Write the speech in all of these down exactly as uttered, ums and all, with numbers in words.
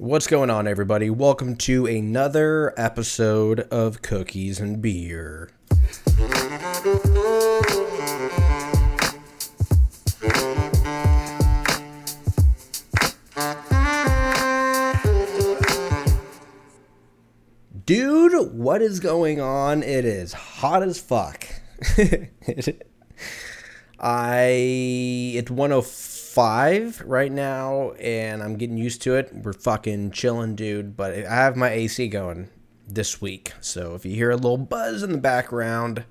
What's going on, everybody? Welcome to another episode of Cookies and Beer. Dude, what is going on? It is hot as fuck. I it's one oh five right now, and I'm getting used to it. We're fucking chilling, dude, but I have my A C going this week, so if you hear a little buzz in the background,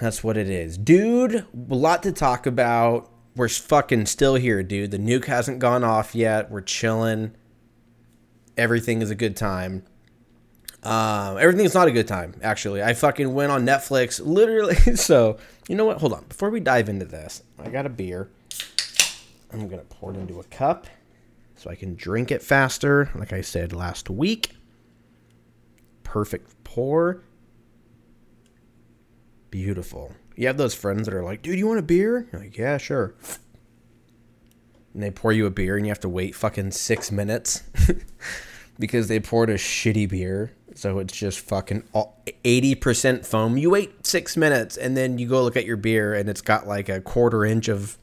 that's what it is. Dude, a lot to talk about. We're fucking still here, dude. The nuke hasn't gone off yet. We're chilling. Everything is a good time. Um, everything is not a good time, actually. I fucking went on Netflix, literally. So, you know what? Hold on. Before we dive into this, I got a beer. I'm going to pour it into a cup so I can drink it faster, like I said last week. Perfect pour. Beautiful. You have those friends that are like, dude, you want a beer? You're like, yeah, sure. And they pour you a beer, and you have to wait fucking six minutes because they poured a shitty beer. So it's just fucking all eighty percent foam. You wait six minutes, and then you go look at your beer, and it's got like a quarter inch of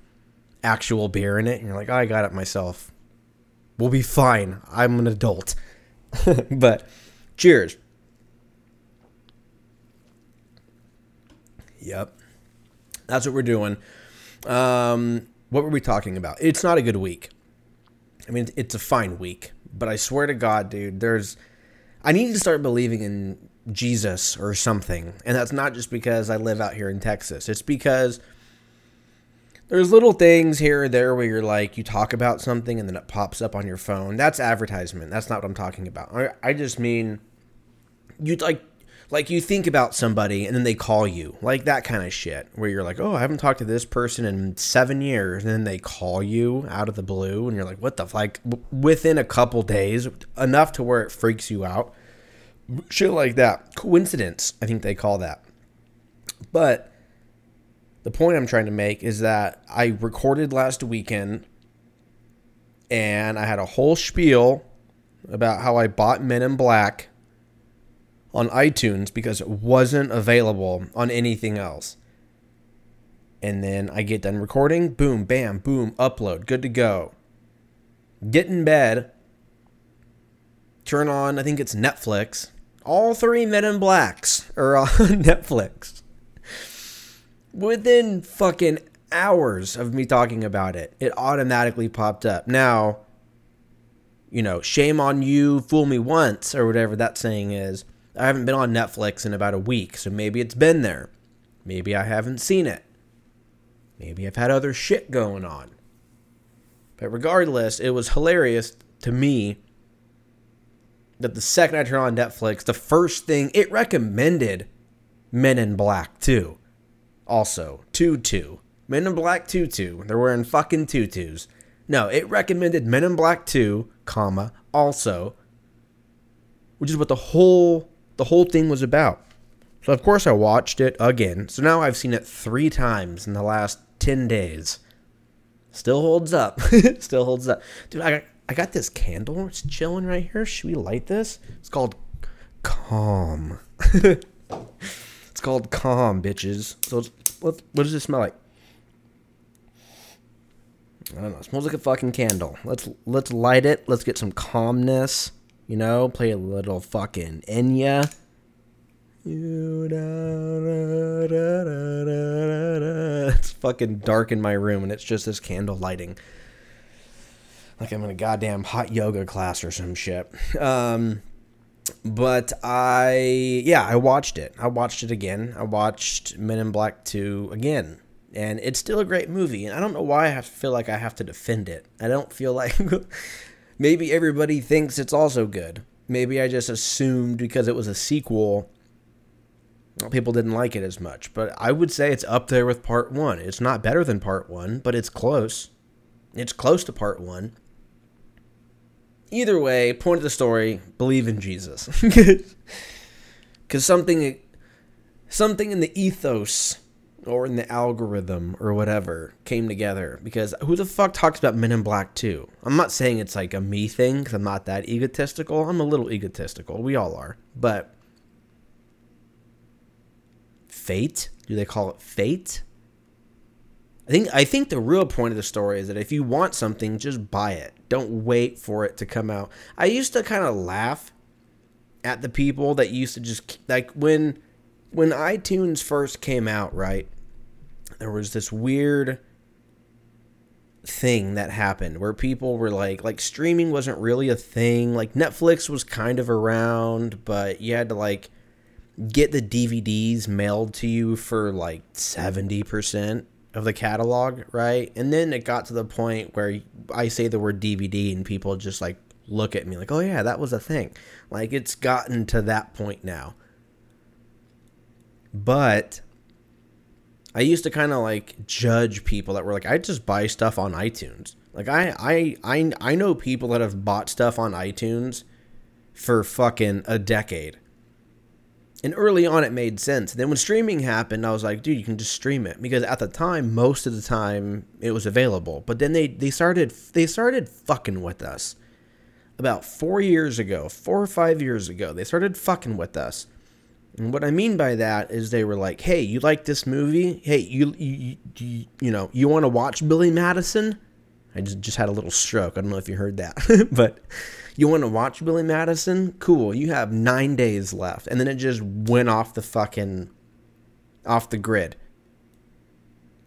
actual beer in it. And you're like, oh, I got it myself. We'll be fine. I'm an adult. But cheers. Yep. That's what we're doing. Um, what were we talking about? It's not a good week. I mean, it's a fine week. But I swear to God, dude, there's... I need to start believing in Jesus or something. And that's not just because I live out here in Texas. It's because there's little things here or there where you're like, you talk about something and then it pops up on your phone. That's advertisement. That's not what I'm talking about. I, I just mean, you like, like you think about somebody and then they call you. Like that kind of shit where you're like, oh, I haven't talked to this person in seven years. And then they call you out of the blue and you're like, what the f-? Like w- within a couple days, enough to where it freaks you out. Shit like that. Coincidence, I think they call that. But the point I'm trying to make is that I recorded last weekend and I had a whole spiel about how I bought Men in Black on iTunes because it wasn't available on anything else. And then I get done recording. Boom, bam, boom, upload. Good to go. Get in bed. Turn on, I think it's Netflix. All three Men in Blacks are on Netflix. Within fucking hours of me talking about it, it automatically popped up. Now, you know, shame on you, fool me once, or whatever that saying is. I haven't been on Netflix in about a week, so maybe it's been there. Maybe I haven't seen it. Maybe I've had other shit going on. But regardless, it was hilarious to me that the second I turn on Netflix, the first thing it recommended, Men in Black two. Also, tutu. Men in Black tutu. They're wearing fucking tutus. No, it recommended Men in Black two, comma, also, which is what the whole the whole thing was about. So, of course, I watched it again. So now I've seen it three times in the last ten days. Still holds up. Still holds up. Dude, I got, I got this candle. It's chilling right here. Should we light this? It's called Calm. It's called Calm, bitches. So what, what does it smell like? I don't know. It smells like a fucking candle. Let's let's light it. Let's get some calmness. You know, play a little fucking Enya. It's fucking dark in my room, and it's just this candle lighting. Like I'm in a goddamn hot yoga class or some shit. Um... But I, yeah, I watched it. I watched it again. I watched Men in Black two again. And it's still a great movie. And I don't know why I have to feel like I have to defend it. I don't feel like maybe everybody thinks it's also good. Maybe I just assumed because it was a sequel, people didn't like it as much. But I would say it's up there with part one. It's not better than part one, but it's close. It's close to part one. Either way, point of the story, believe in Jesus. Because something, something in the ethos or in the algorithm or whatever came together, because who the fuck talks about Men in Black two? I'm not saying it's like a me thing, because I'm not that egotistical. I'm a little egotistical. We all are. But fate? Do they call it fate? I think I think the real point of the story is that if you want something, just buy it. Don't wait for it to come out. I used to kind of laugh at the people that used to just, like, when when iTunes first came out, right? There was this weird thing that happened where people were like, like streaming wasn't really a thing. Like Netflix was kind of around, but you had to like get the D V Ds mailed to you for like seventy percent of the catalog, right? And then it got to the point where I say the word D V D and people just like look at me like, oh yeah, that was a thing. Like, it's gotten to that point now. But I used to kind of like judge people that were like, I just buy stuff on iTunes. Like, I, I, I, I know people that have bought stuff on iTunes for fucking a decade. And early on, it made sense. Then when streaming happened, I was like, dude, you can just stream it. Because at the time, most of the time, it was available. But then they, they started they started fucking with us. About four years ago, four or five years ago, they started fucking with us. And what I mean by that is they were like, hey, you like this movie? Hey, you you you, you know, you want to watch Billy Madison? I just, just had a little stroke. I don't know if you heard that. But you want to watch Billy Madison? Cool. You have nine days left. And then it just went off the fucking, off the grid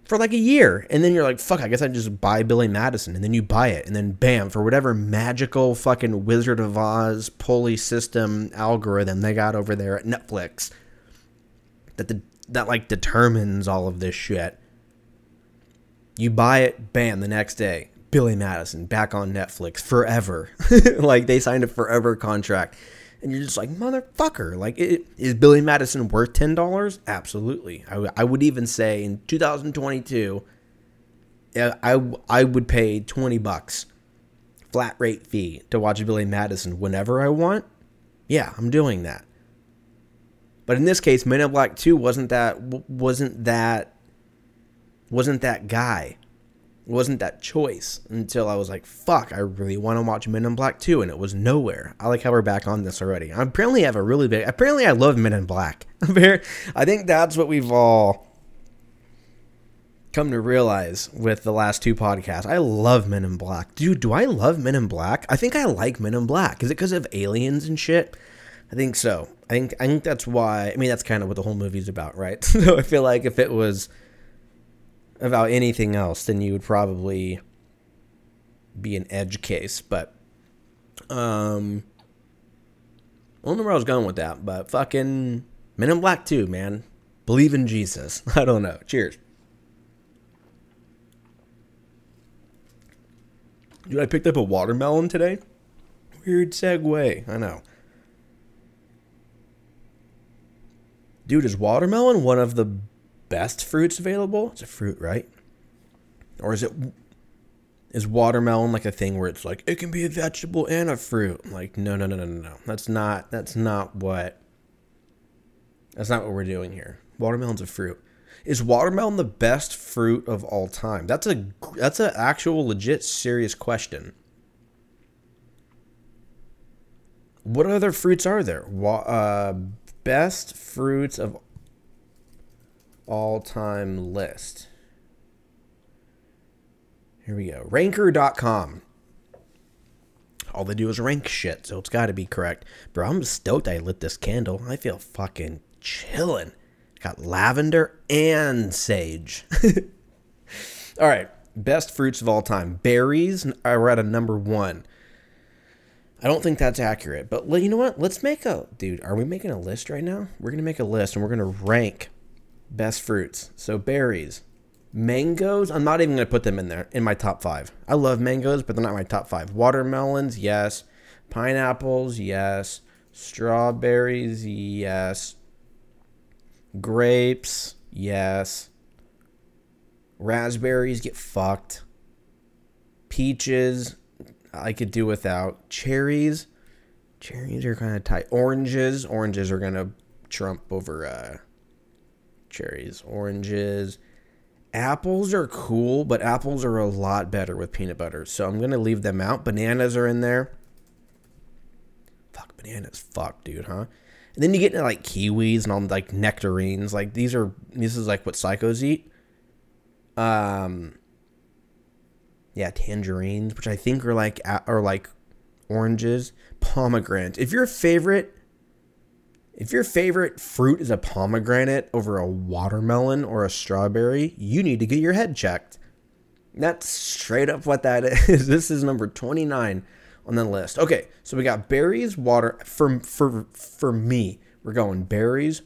for like a year. And then you're like, fuck, I guess I just buy Billy Madison. And then you buy it. And then bam, for whatever magical fucking Wizard of Oz pulley system algorithm they got over there at Netflix that the, that like determines all of this shit. You buy it, bam, the next day. Billy Madison back on Netflix forever. Like, they signed a forever contract. And you're just like, motherfucker. Like, it, is Billy Madison worth ten dollars? Absolutely. I, w- I would even say in two thousand twenty-two, I, w- I would pay twenty bucks flat rate fee to watch Billy Madison whenever I want. Yeah, I'm doing that. But in this case, Men in Black two wasn't that, wasn't that, wasn't that guy. Wasn't that choice until I was like, fuck, I really want to watch Men in Black two, and it was nowhere. I like how we're back on this already. I apparently have a really big... Apparently I love Men in Black. I think that's what we've all come to realize with the last two podcasts. I love Men in Black. Dude, do I love Men in Black? I think I like Men in Black. Is it because of aliens and shit? I think so. I think, I think that's why... I mean, that's kind of what the whole movie's about, right? So I feel like if it was... about anything else, then you would probably be an edge case. But um I don't know where I was going with that, but fucking Men in Black two, man. Believe in Jesus. I don't know. Cheers. Dude, I picked up a watermelon today. Weird segue. I know. Dude, is watermelon one of the best fruits available? It's a fruit, right? Or is it, is watermelon like a thing where it's like, it can be a vegetable and a fruit? I'm like, no, no, no, no, no, no. That's not, that's not what, that's not what we're doing here. Watermelon's a fruit. Is watermelon the best fruit of all time? That's a, that's an actual legit serious question. What other fruits are there? Wa- uh, best fruits of all-time list. Here we go. Ranker dot com. All they do is rank shit, so it's got to be correct. Bro, I'm stoked I lit this candle. I feel fucking chillin'. Got lavender and sage. All right. Best fruits of all time. Berries are at a number one. I don't think that's accurate, but you know what? Let's make a... Dude, are we making a list right now? We're going to make a list, and we're going to rank... best fruits. So berries, mangoes. I'm not even going to put them in there in my top five. I love mangoes, but they're not my top five. Watermelons, yes. Pineapples, yes. Strawberries, yes. Grapes, yes. Raspberries, get fucked. Peaches, I could do without. Cherries, cherries are kind of tight. Oranges, oranges are going to trump over, uh, cherries, oranges. Apples are cool, but apples are a lot better with peanut butter, so I'm going to leave them out. Bananas are in there. Fuck, bananas. Fuck, dude, huh? And then you get into, like, kiwis and all, like, nectarines. Like, these are, this is, like, what psychos eat. Um, yeah, tangerines, which I think are, like, are, like, oranges. Pomegranate. If your favorite, if your favorite fruit is a pomegranate over a watermelon or a strawberry, you need to get your head checked. That's straight up what that is. This is number twenty-nine on the list. Okay, so we got berries, water. For, for, for me, we're going berries.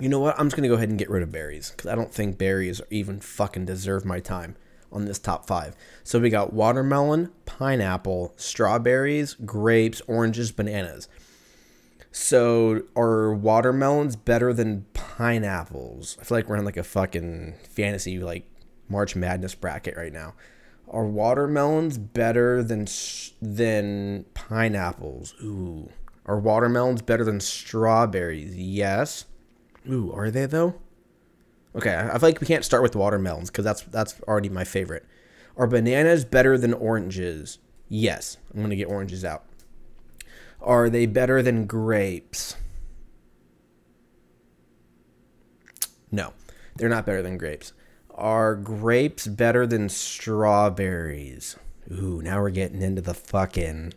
You know what? I'm just going to go ahead and get rid of berries because I don't think berries even fucking deserve my time on this top five. So we got watermelon, pineapple, strawberries, grapes, oranges, bananas. So are watermelons better than pineapples? I feel like we're in like a fucking fantasy like March Madness bracket right now. Are watermelons better than than pineapples? Ooh. Are watermelons better than strawberries? Yes. Ooh, are they though? Okay, I feel like we can't start with watermelons because that's that's already my favorite. Are bananas better than oranges? Yes. I'm going to get oranges out. Are they better than grapes? No, they're not better than grapes. Are grapes better than strawberries? Ooh, now we're getting into the fucking...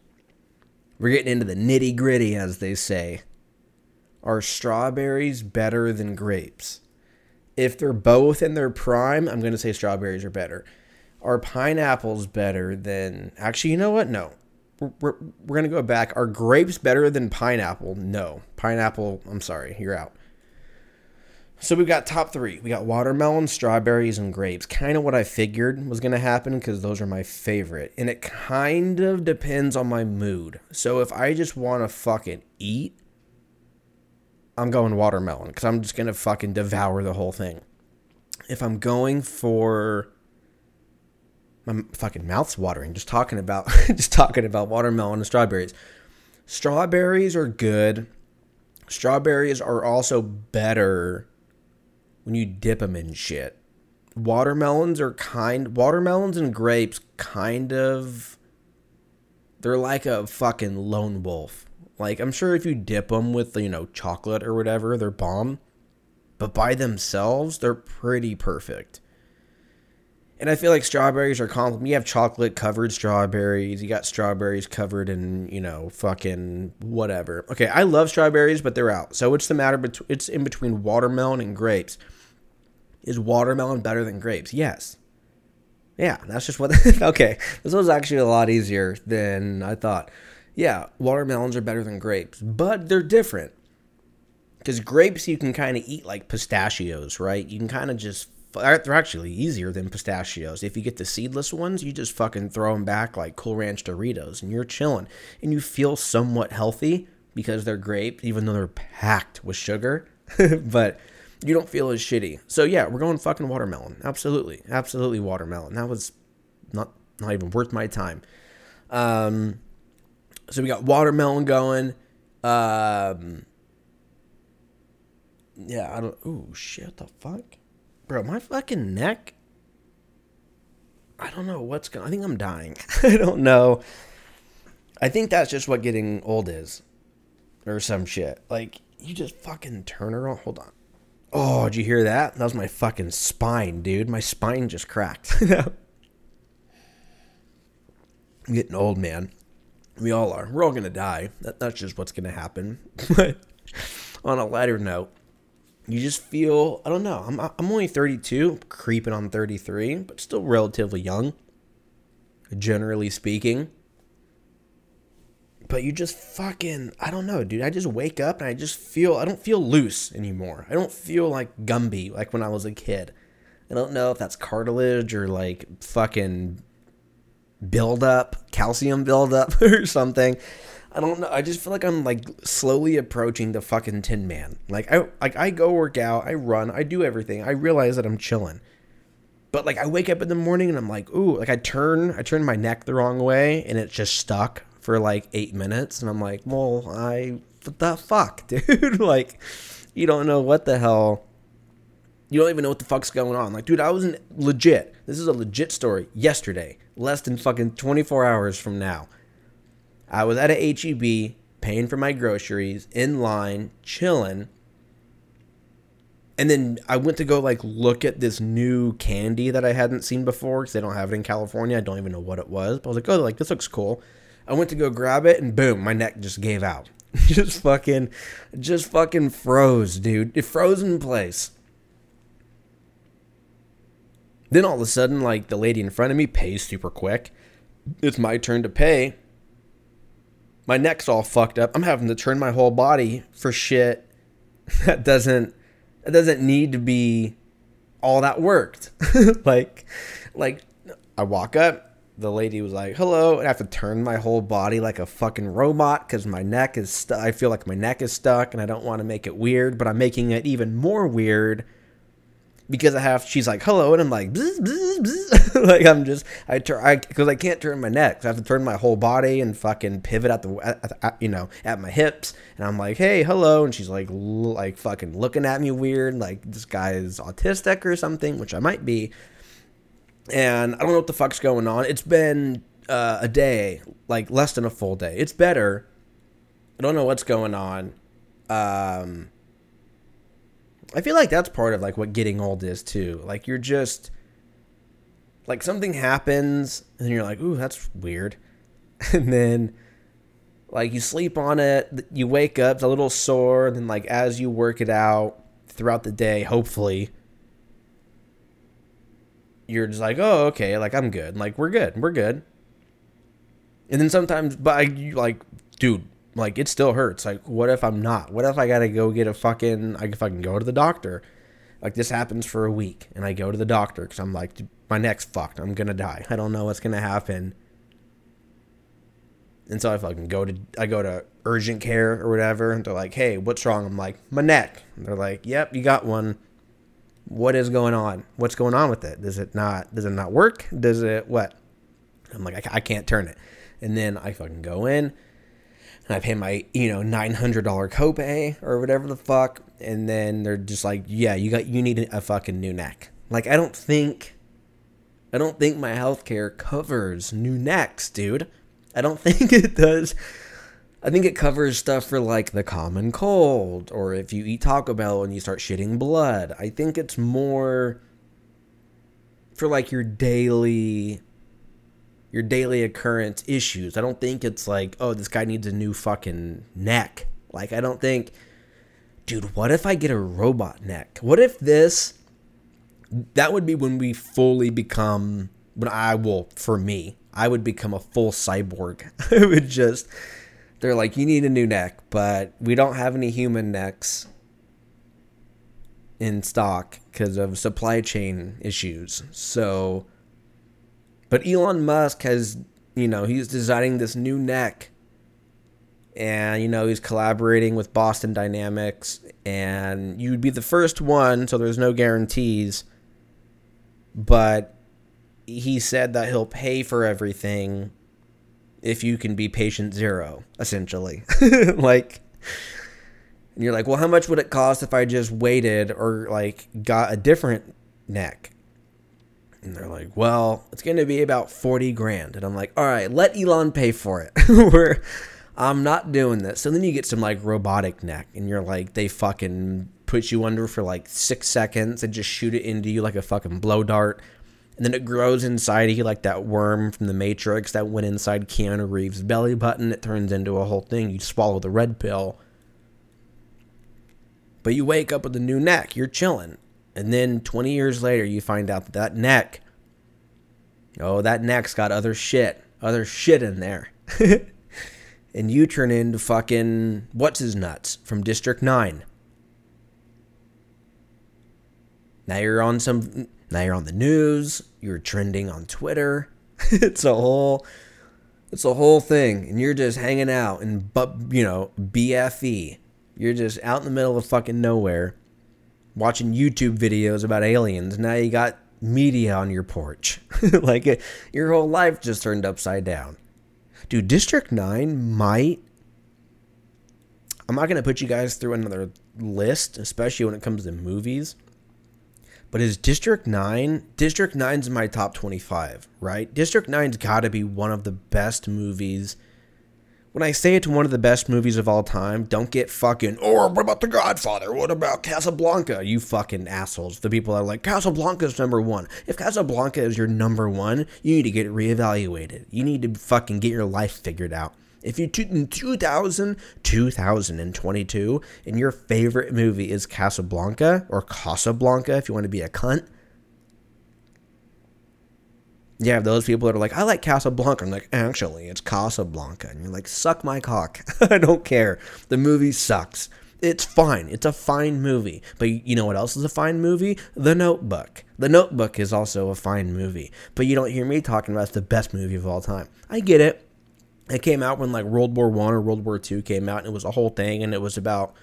We're getting into the nitty-gritty, as they say. Are strawberries better than grapes? If they're both in their prime, I'm going to say strawberries are better. Are pineapples better than... Actually, you know what? No. We're, we're, we're going to go back. Are grapes better than pineapple? No. Pineapple, I'm sorry. You're out. So we've got top three. We got watermelon, strawberries, and grapes. Kind of what I figured was going to happen because those are my favorite. And it kind of depends on my mood. So if I just want to fucking eat, I'm going watermelon because I'm just going to fucking devour the whole thing. If I'm going for... My fucking mouth's watering just talking about just talking about watermelon and strawberries. Strawberries are good. Strawberries are also better when you dip them in shit. Watermelons are kind. Watermelons and grapes kind of. They're like a fucking lone wolf. Like I'm sure if you dip them with you know chocolate or whatever, they're bomb. But by themselves, they're pretty perfect. And I feel like strawberries are compl- you have chocolate covered strawberries. You got strawberries covered in, you know, fucking whatever. Okay, I love strawberries, but they're out. So what's the matter between it's in between watermelon and grapes? Is watermelon better than grapes? Yes. Yeah, that's just what Okay. This was actually a lot easier than I thought. Yeah, watermelons are better than grapes, but they're different. Cuz grapes you can kind of eat like pistachios, right? You can kind of just They're actually easier than pistachios. If you get the seedless ones, you just fucking throw them back like Cool Ranch Doritos, and you're chilling. And you feel somewhat healthy because they're grape, even though they're packed with sugar. But you don't feel as shitty. So yeah, we're going fucking watermelon. Absolutely, absolutely watermelon. That was not not even worth my time. Um, so we got watermelon going. Um, yeah, I don't. Ooh, shit, what the fuck. Bro, my fucking neck, I don't know what's going on. I think I'm dying. I don't know. I think that's just what getting old is or some shit. Like, you just fucking turn around. Hold on. Oh, did you hear that? That was my fucking spine, dude. My spine just cracked. I'm getting old, man. We all are. We're all going to die. That, that's just what's going to happen. But on a lighter note. You just feel, I don't know, I'm I'm only thirty-two, creeping on thirty-three, but still relatively young, generally speaking. But you just fucking, I don't know, dude. I just wake up and I just feel, I don't feel loose anymore. I don't feel like Gumby, like when I was a kid. I don't know if that's cartilage or like fucking buildup, calcium buildup or something. I don't know. I just feel like I'm like slowly approaching the fucking Tin Man. Like I like I go work out, I run, I do everything. I realize that I'm chilling. But like I wake up in the morning and I'm like, ooh, like I turn, I turn my neck the wrong way and it's just stuck for like eight minutes. And I'm like, well, I, what the fuck, dude? Like you don't know what the hell You don't even know what the fuck's going on. Like, dude, I was in legit. This is a legit story. Yesterday, less than fucking twenty-four hours from now, I was at a H E B paying for my groceries, in line, chilling. And then I went to go, like, look at this new candy that I hadn't seen before because they don't have it in California. I don't even know what it was. But I was like, oh, like, this looks cool. I went to go grab it, and boom, my neck just gave out. just fucking, just fucking froze, dude. It froze in place. Then all of a sudden, like, the lady in front of me pays super quick. It's my turn to pay. My neck's all fucked up. I'm having to turn my whole body for shit that doesn't that doesn't need to be all that worked. like, like I walk up. The lady was like, hello. And I have to turn my whole body like a fucking robot because my neck is stu- I feel like my neck is stuck and I don't want to make it weird. But I'm making it even more weird. Because I have, she's like, hello, and I'm like, bzz, bzz, bzz. like I'm just, I turn, I because I can't turn my neck, so I have to turn my whole body and fucking pivot at the, at, at, you know, at my hips, and I'm like, hey, hello, and she's like, l- like fucking looking at me weird, like this guy is autistic or something, which I might be, and I don't know what the fuck's going on. It's been uh, a day, like less than a full day. It's better. I don't know what's going on. Um. I feel like that's part of, like, what getting old is, too. Like, you're just, like, something happens, and you're like, ooh, that's weird. And then, like, you sleep on it, you wake up, it's a little sore, and then, like, as you work it out throughout the day, hopefully, you're just like, oh, okay, like, I'm good. Like, we're good, we're good. And then sometimes, but, I, like, dude. Like, it still hurts. Like, what if I'm not? What if I got to go get a fucking, like, if I can go to the doctor? Like, this happens for a week, and I go to the doctor because I'm like, my neck's fucked. I'm going to die. I don't know what's going to happen. And so I fucking go to, I go to urgent care or whatever, and they're like, hey, what's wrong? I'm like, my neck. And they're like, yep, you got one. What is going on? What's going on with it? Does it not, does it not work? Does it, what? I'm like, I, I can't turn it. And then I fucking go in. And I pay my, you know, nine hundred dollars copay or whatever the fuck. And then they're just like, yeah, you got, you need a fucking new neck. Like, I don't think, I don't think my healthcare covers new necks, dude. I don't think it does. I think it covers stuff for, like, the common cold. Or if you eat Taco Bell and you start shitting blood. I think it's more for, like, your daily... your daily occurrence issues. I don't think it's like, oh, this guy needs a new fucking neck. Like, I don't think, dude, what if I get a robot neck? What if this, that would be when we fully become, when I will, for me, I would become a full cyborg. I would just, they're like, you need a new neck, but we don't have any human necks in stock because of supply chain issues. So... but Elon Musk has, you know, he's designing this new neck. And, you know, he's collaborating with Boston Dynamics. And you'd be the first one, so there's no guarantees. But he said that he'll pay for everything if you can be patient zero, essentially. Like, and you're like, well, how much would it cost if I just waited or, like, got a different neck? And they're like, well, it's going to be about forty grand. And I'm like, all right, let Elon pay for it. We're, I'm not doing this. So then you get some, like, robotic neck. And you're like, they fucking put you under for, like, six seconds and just shoot it into you like a fucking blow dart. And then it grows inside of you like that worm from The Matrix that went inside Keanu Reeves' belly button. It turns into a whole thing. You swallow the red pill. But you wake up with a new neck. You're chilling. And then twenty years later, you find out that that neck, oh, that neck's got other shit, other shit in there. And you turn into fucking what's-his-nuts from District nine. Now you're on some, now you're on the news, you're trending on Twitter. It's a whole, it's a whole thing. And you're just hanging out in, you know, B F E. You're just out in the middle of fucking nowhere. Watching YouTube videos about aliens. Now you got media on your porch. Like, it, your whole life just turned upside down. Dude, District nine might... I'm not going to put you guys through another list, especially when it comes to movies. But is District nine? District nine's in my top twenty-five, right? District nine's got to be one of the best movies. When I say it's one of the best movies of all time, don't get fucking, oh, what about The Godfather? What about Casablanca? You fucking assholes. The people that are like, Casablanca's number one. If Casablanca is your number one, you need to get reevaluated. You need to fucking get your life figured out. If you t- in two thousand, twenty twenty-two, and your favorite movie is Casablanca, or Casablanca if you want to be a cunt, you have those people that are like, I like Casablanca. I'm like, actually, it's Casablanca. And you're like, suck my cock. I don't care. The movie sucks. It's fine. It's a fine movie. But you know what else is a fine movie? The Notebook. The Notebook is also a fine movie. But you don't hear me talking about it's the best movie of all time. I get it. It came out when like World War One or World War Two came out, and it was a whole thing, and it was about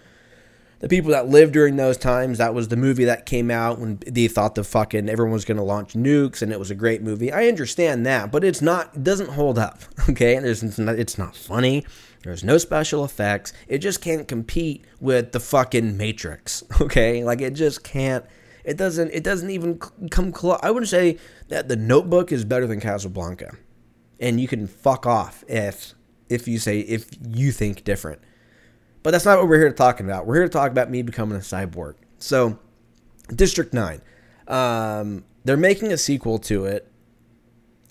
the people that lived during those times. That was the movie that came out when they thought the fucking everyone was going to launch nukes, and it was a great movie. I understand that, but it's not, it doesn't hold up, okay? And there's, it's not, it's not funny. There's no special effects. It just can't compete with the fucking Matrix, okay? Like it just can't. It doesn't. It doesn't even come close. I wouldn't say that The Notebook is better than Casablanca. And you can fuck off if if you say, if you think different. But that's not what we're here to talk about. We're here to talk about me becoming a cyborg. So, District nine. Um, they're making a sequel to it.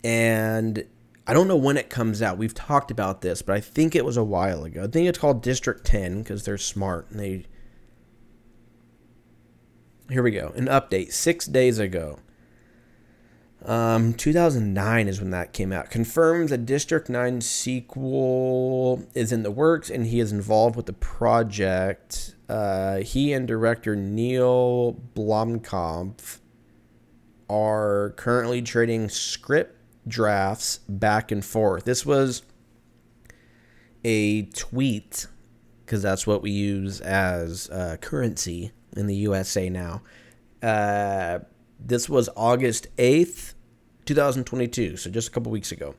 And I don't know when it comes out. We've talked about this, but I think it was a while ago. I think it's called District ten because they're smart. And they. Here we go. An update. Six days ago. Um, two thousand nine is when that came out. Confirms a District nine sequel is in the works, and he is involved with the project. Uh, he and director Neil Blomkamp are currently trading script drafts back and forth. This was a tweet, because that's what we use as uh, currency in the U S A now. Uh... This was August eighth, twenty twenty-two, so just a couple weeks ago.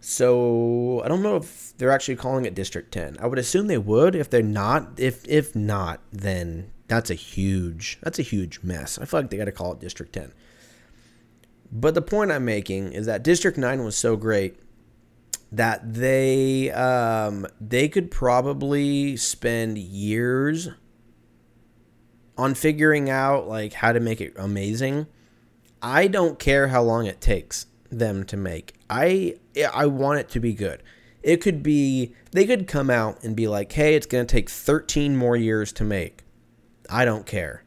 So I don't know if they're actually calling it District ten. I would assume they would. If they're not, if if not, then that's a huge that's a huge mess. I feel like they got to call it District ten. But the point I'm making is that District nine was so great that they um, they could probably spend years on figuring out like how to make it amazing. I don't care how long it takes them to make. I I want it to be good. It could be, they could come out and be like, hey, it's going to take thirteen more years to make. I don't care.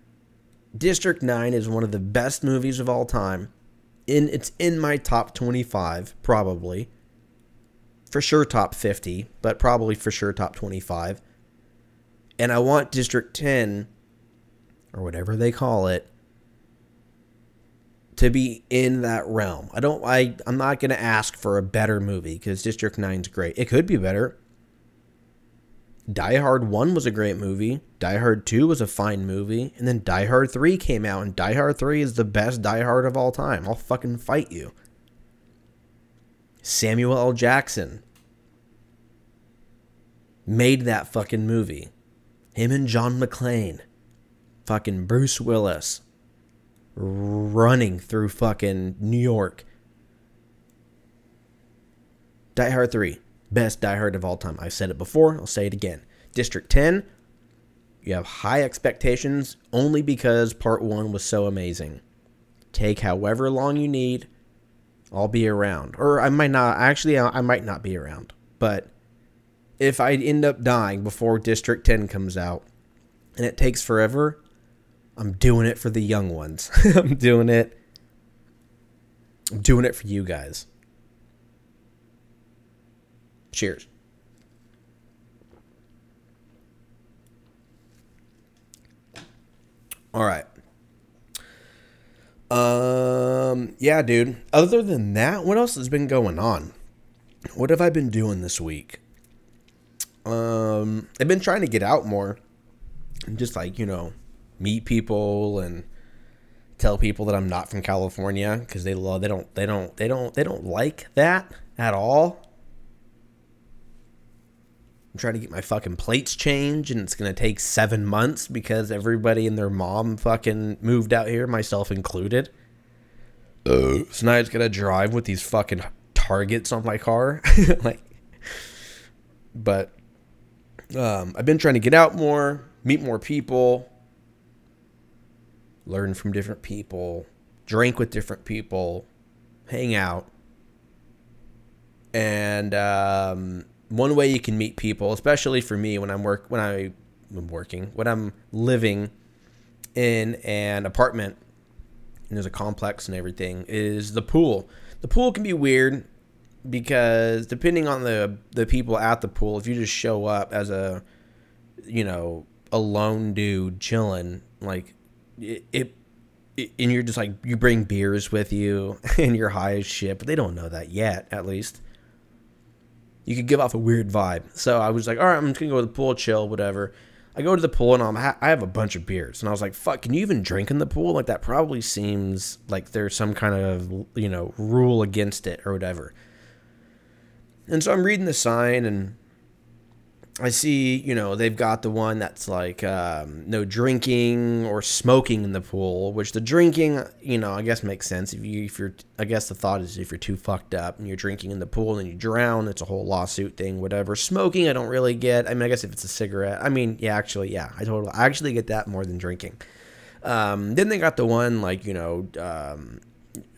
District nine is one of the best movies of all time. In it's in my top twenty-five, probably. For sure top fifty, but probably for sure top twenty-five. And I want District ten, or whatever they call it, to be in that realm. I don't, I, I'm not going to ask for a better movie because District nine's great. It could be better. Die Hard one was a great movie. Die Hard two was a fine movie. And then Die Hard three came out, and Die Hard three is the best Die Hard of all time. I'll fucking fight you. Samuel L. Jackson made that fucking movie. Him and John McClane. Fucking Bruce Willis running through fucking New York. Die Hard three, best Die Hard of all time. I've said it before, I'll say it again. District ten, you have high expectations only because part one was so amazing. Take however long you need, I'll be around. Or I might not, actually I might not be around. But if I end up dying before District ten comes out and it takes forever, I'm doing it for the young ones. I'm doing it. I'm doing it for you guys. Cheers. All right. Um, yeah, dude. Other than that, what else has been going on? What have I been doing this week? Um, I've been trying to get out more. And just like, you know, meet people and tell people that I'm not from California, because they love, they don't, they don't, they don't, they don't like that at all. I'm trying to get my fucking plates changed, and it's going to take seven months because everybody and their mom fucking moved out here, myself included. Uh, so now I just got to drive with these fucking targets on my car. like, But um, I've been trying to get out more, meet more people, learn from different people, drink with different people, hang out. And um, one way you can meet people, especially for me when I'm work when I am working, when I'm living in an apartment and there's a complex and everything, is the pool. The pool can be weird because depending on the the people at the pool, if you just show up as a you know a lone dude chilling, like it, it and you're just like you bring beers with you and you're high as shit, but they don't know that yet, at least. You could give off a weird vibe. So I was like, all right, I'm just going to go to the pool, chill, whatever. I go to the pool, and I'm ha- I have a bunch of beers. And I was like, fuck, can you even drink in the pool? Like, that probably seems like there's some kind of, you know, rule against it or whatever. And so I'm reading the sign, and I see, you know, they've got the one that's like um, no drinking or smoking in the pool, which the drinking, you know, I guess makes sense. If, you, if you're, I guess the thought is if you're too fucked up and you're drinking in the pool and you drown, it's a whole lawsuit thing, whatever. Smoking, I don't really get. I mean, I guess if it's a cigarette. I mean, yeah, actually, yeah, I totally, I actually get that more than drinking. Um, then they got the one like, you know, um,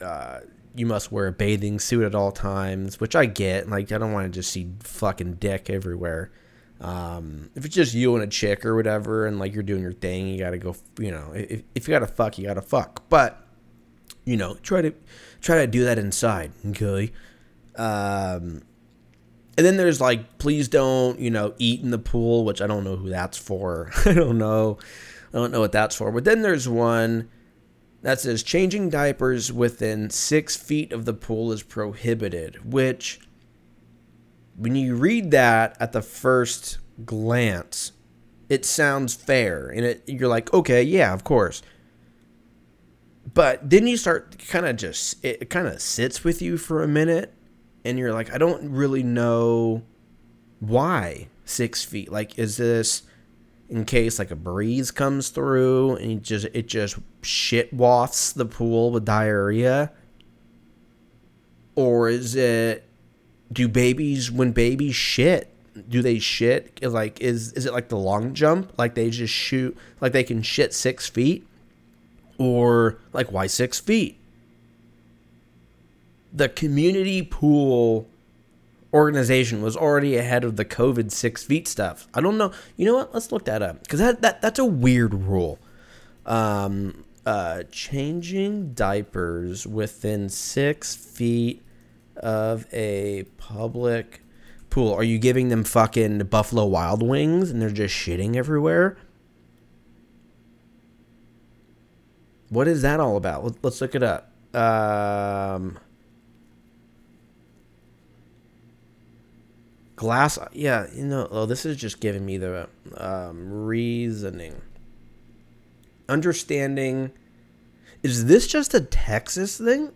uh, you must wear a bathing suit at all times, which I get. Like, I don't want to just see fucking dick everywhere. Um, if it's just you and a chick or whatever, and like you're doing your thing, you gotta go, you know, if, if you gotta fuck, you gotta fuck, but you know, try to, try to do that inside. Okay. Um, and then there's like, please don't, you know, eat in the pool, which I don't know who that's for. I don't know. I don't know what that's for, but then there's one that says changing diapers within six feet of the pool is prohibited, which when you read that at the first glance, it sounds fair. And it, you're like, okay, yeah, of course. But then you start kind of just, it kind of sits with you for a minute. And you're like, I don't really know why six feet. Like, is this in case like a breeze comes through and it just, it just shit wafts the pool with diarrhea? Or is it, do babies, when babies shit, do they shit? Like, is is it like the long jump? Like, they just shoot, like they can shit six feet? Or, like, why six feet? The community pool organization was already ahead of the COVID six feet stuff. I don't know. You know what? Let's look that up. Because that, that, that's a weird rule. Um, uh, changing diapers within six feet of a public pool. Are you giving them fucking Buffalo Wild Wings and they're just shitting everywhere? What is that all about? Let's look it up. Um, glass. Yeah, you know, oh, this is just giving me the um, reasoning. Understanding. Is this just a Texas thing?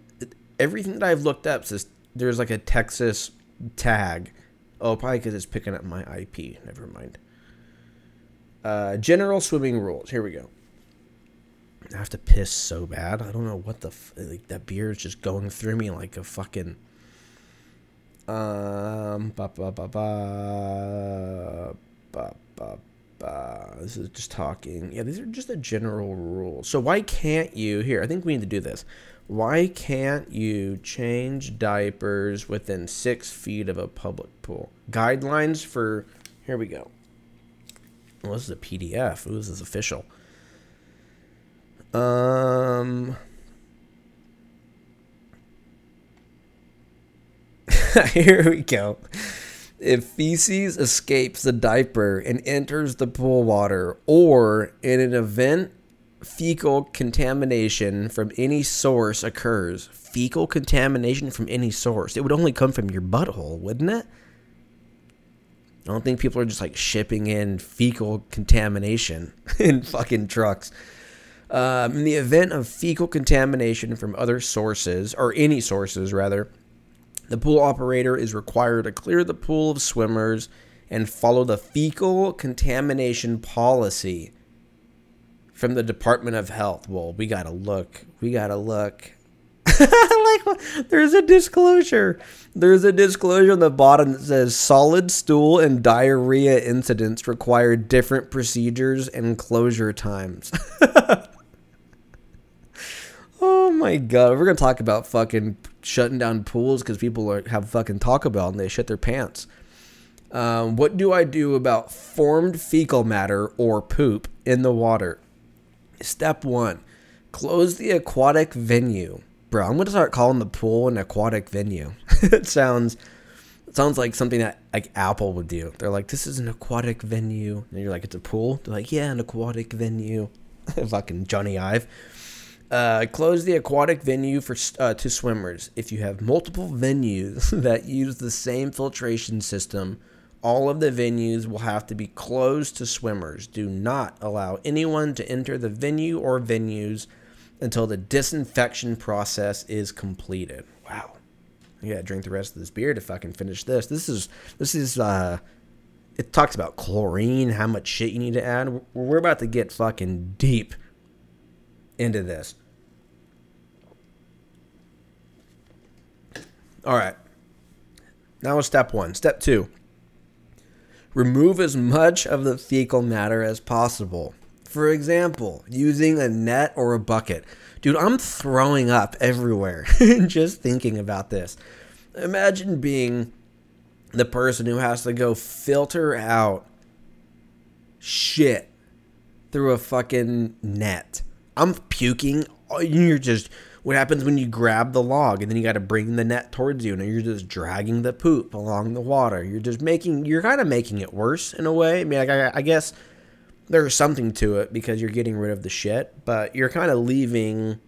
Everything that I've looked up says there's like a Texas tag. Oh, probably because it's picking up my I P. Never mind. Uh, general swimming rules. Here we go. I have to piss so bad. I don't know what the... F- like that beer is just going through me like a fucking... Um, ba, ba, ba, ba, ba, ba, ba. This is just talking. Yeah, these are just the general rules. So why can't you... Here, I think we need to do this. Why can't you change diapers within six feet of a public pool? Guidelines for... Here we go. Well, this is a P D F. Ooh, this is official. Um... Here we go. If feces escapes the diaper and enters the pool water, or in an event... fecal contamination from any source occurs. Fecal contamination from any source. It would only come from your butthole, wouldn't it? I don't think people are just like shipping in fecal contamination in fucking trucks. Um, in the event of fecal contamination from other sources, or any sources rather, the pool operator is required to clear the pool of swimmers and follow the fecal contamination policy from the Department of Health. Well, we gotta look. We gotta look. Like, there's a disclosure. There's a disclosure on the bottom that says solid stool and diarrhea incidents require different procedures and closure times. Oh my God. We're going to talk about fucking shutting down pools because people are, have fucking Taco Bell and they shit their pants. Um, what do I do about formed fecal matter or poop in the water? Step one, close the aquatic venue. Bro, I'm gonna start calling the pool an aquatic venue. It sounds, it sounds like something that like Apple would do. They're like, this is an aquatic venue, and you're like, it's a pool. They're like, yeah, an aquatic venue. Fucking Johnny Ive. Uh, close the aquatic venue for uh, to swimmers. If you have multiple venues that use the same filtration system, all of the venues will have to be closed to swimmers. Do not allow anyone to enter the venue or venues until the disinfection process is completed. Wow. I gotta drink the rest of this beer to fucking finish this. This is, this is, uh, it talks about chlorine, how much shit you need to add. We're about to get fucking deep into this. All right. Now is step one. Step two. Remove as much of the fecal matter as possible. For example, using a net or a bucket. Dude, I'm throwing up everywhere just thinking about this. Imagine being the person who has to go filter out shit through a fucking net. I'm puking. You're just, what happens when you grab the log and then you got to bring the net towards you and you're just dragging the poop along the water. You're just making, you're kind of making it worse in a way. I mean, like, I, I guess... there's something to it because you're getting rid of the shit, but you're kind of leaving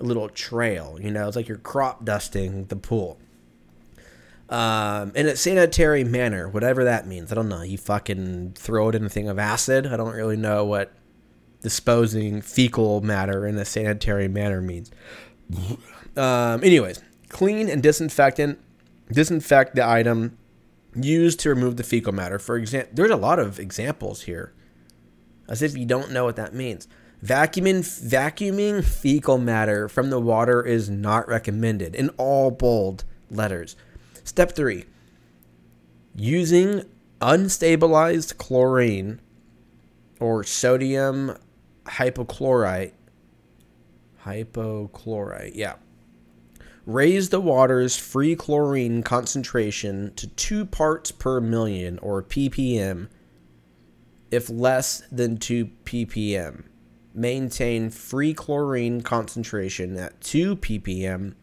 a little trail, you know? It's like you're crop dusting the pool. Um, in a sanitary manner, whatever that means. I don't know. You fucking throw it in a thing of acid? I don't really know what disposing fecal matter in a sanitary manner means. Um, anyways, clean and disinfectant. Disinfect the item used to remove the fecal matter. For example, there's a lot of examples here. As if you don't know what that means. Vacuuming, vacuuming fecal matter from the water is not recommended in all bold letters. Step three, using unstabilized chlorine or sodium hypochlorite. Hypochlorite, yeah. Raise the water's free chlorine concentration to two parts per million or P P M. If less than two P P M, maintain free chlorine concentration at two P P M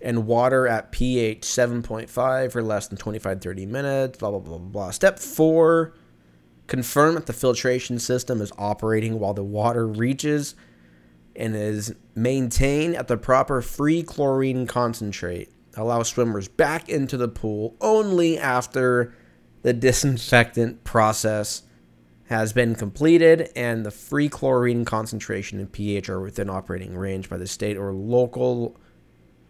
and water at pH seven point five for less than twenty-five to thirty minutes, blah, blah, blah, blah, blah. Step four, confirm that the filtration system is operating while the water reaches and is maintained at the proper free chlorine concentrate. Allow swimmers back into the pool only after the disinfectant process has been completed and the free chlorine concentration and pH are within operating range by the state or local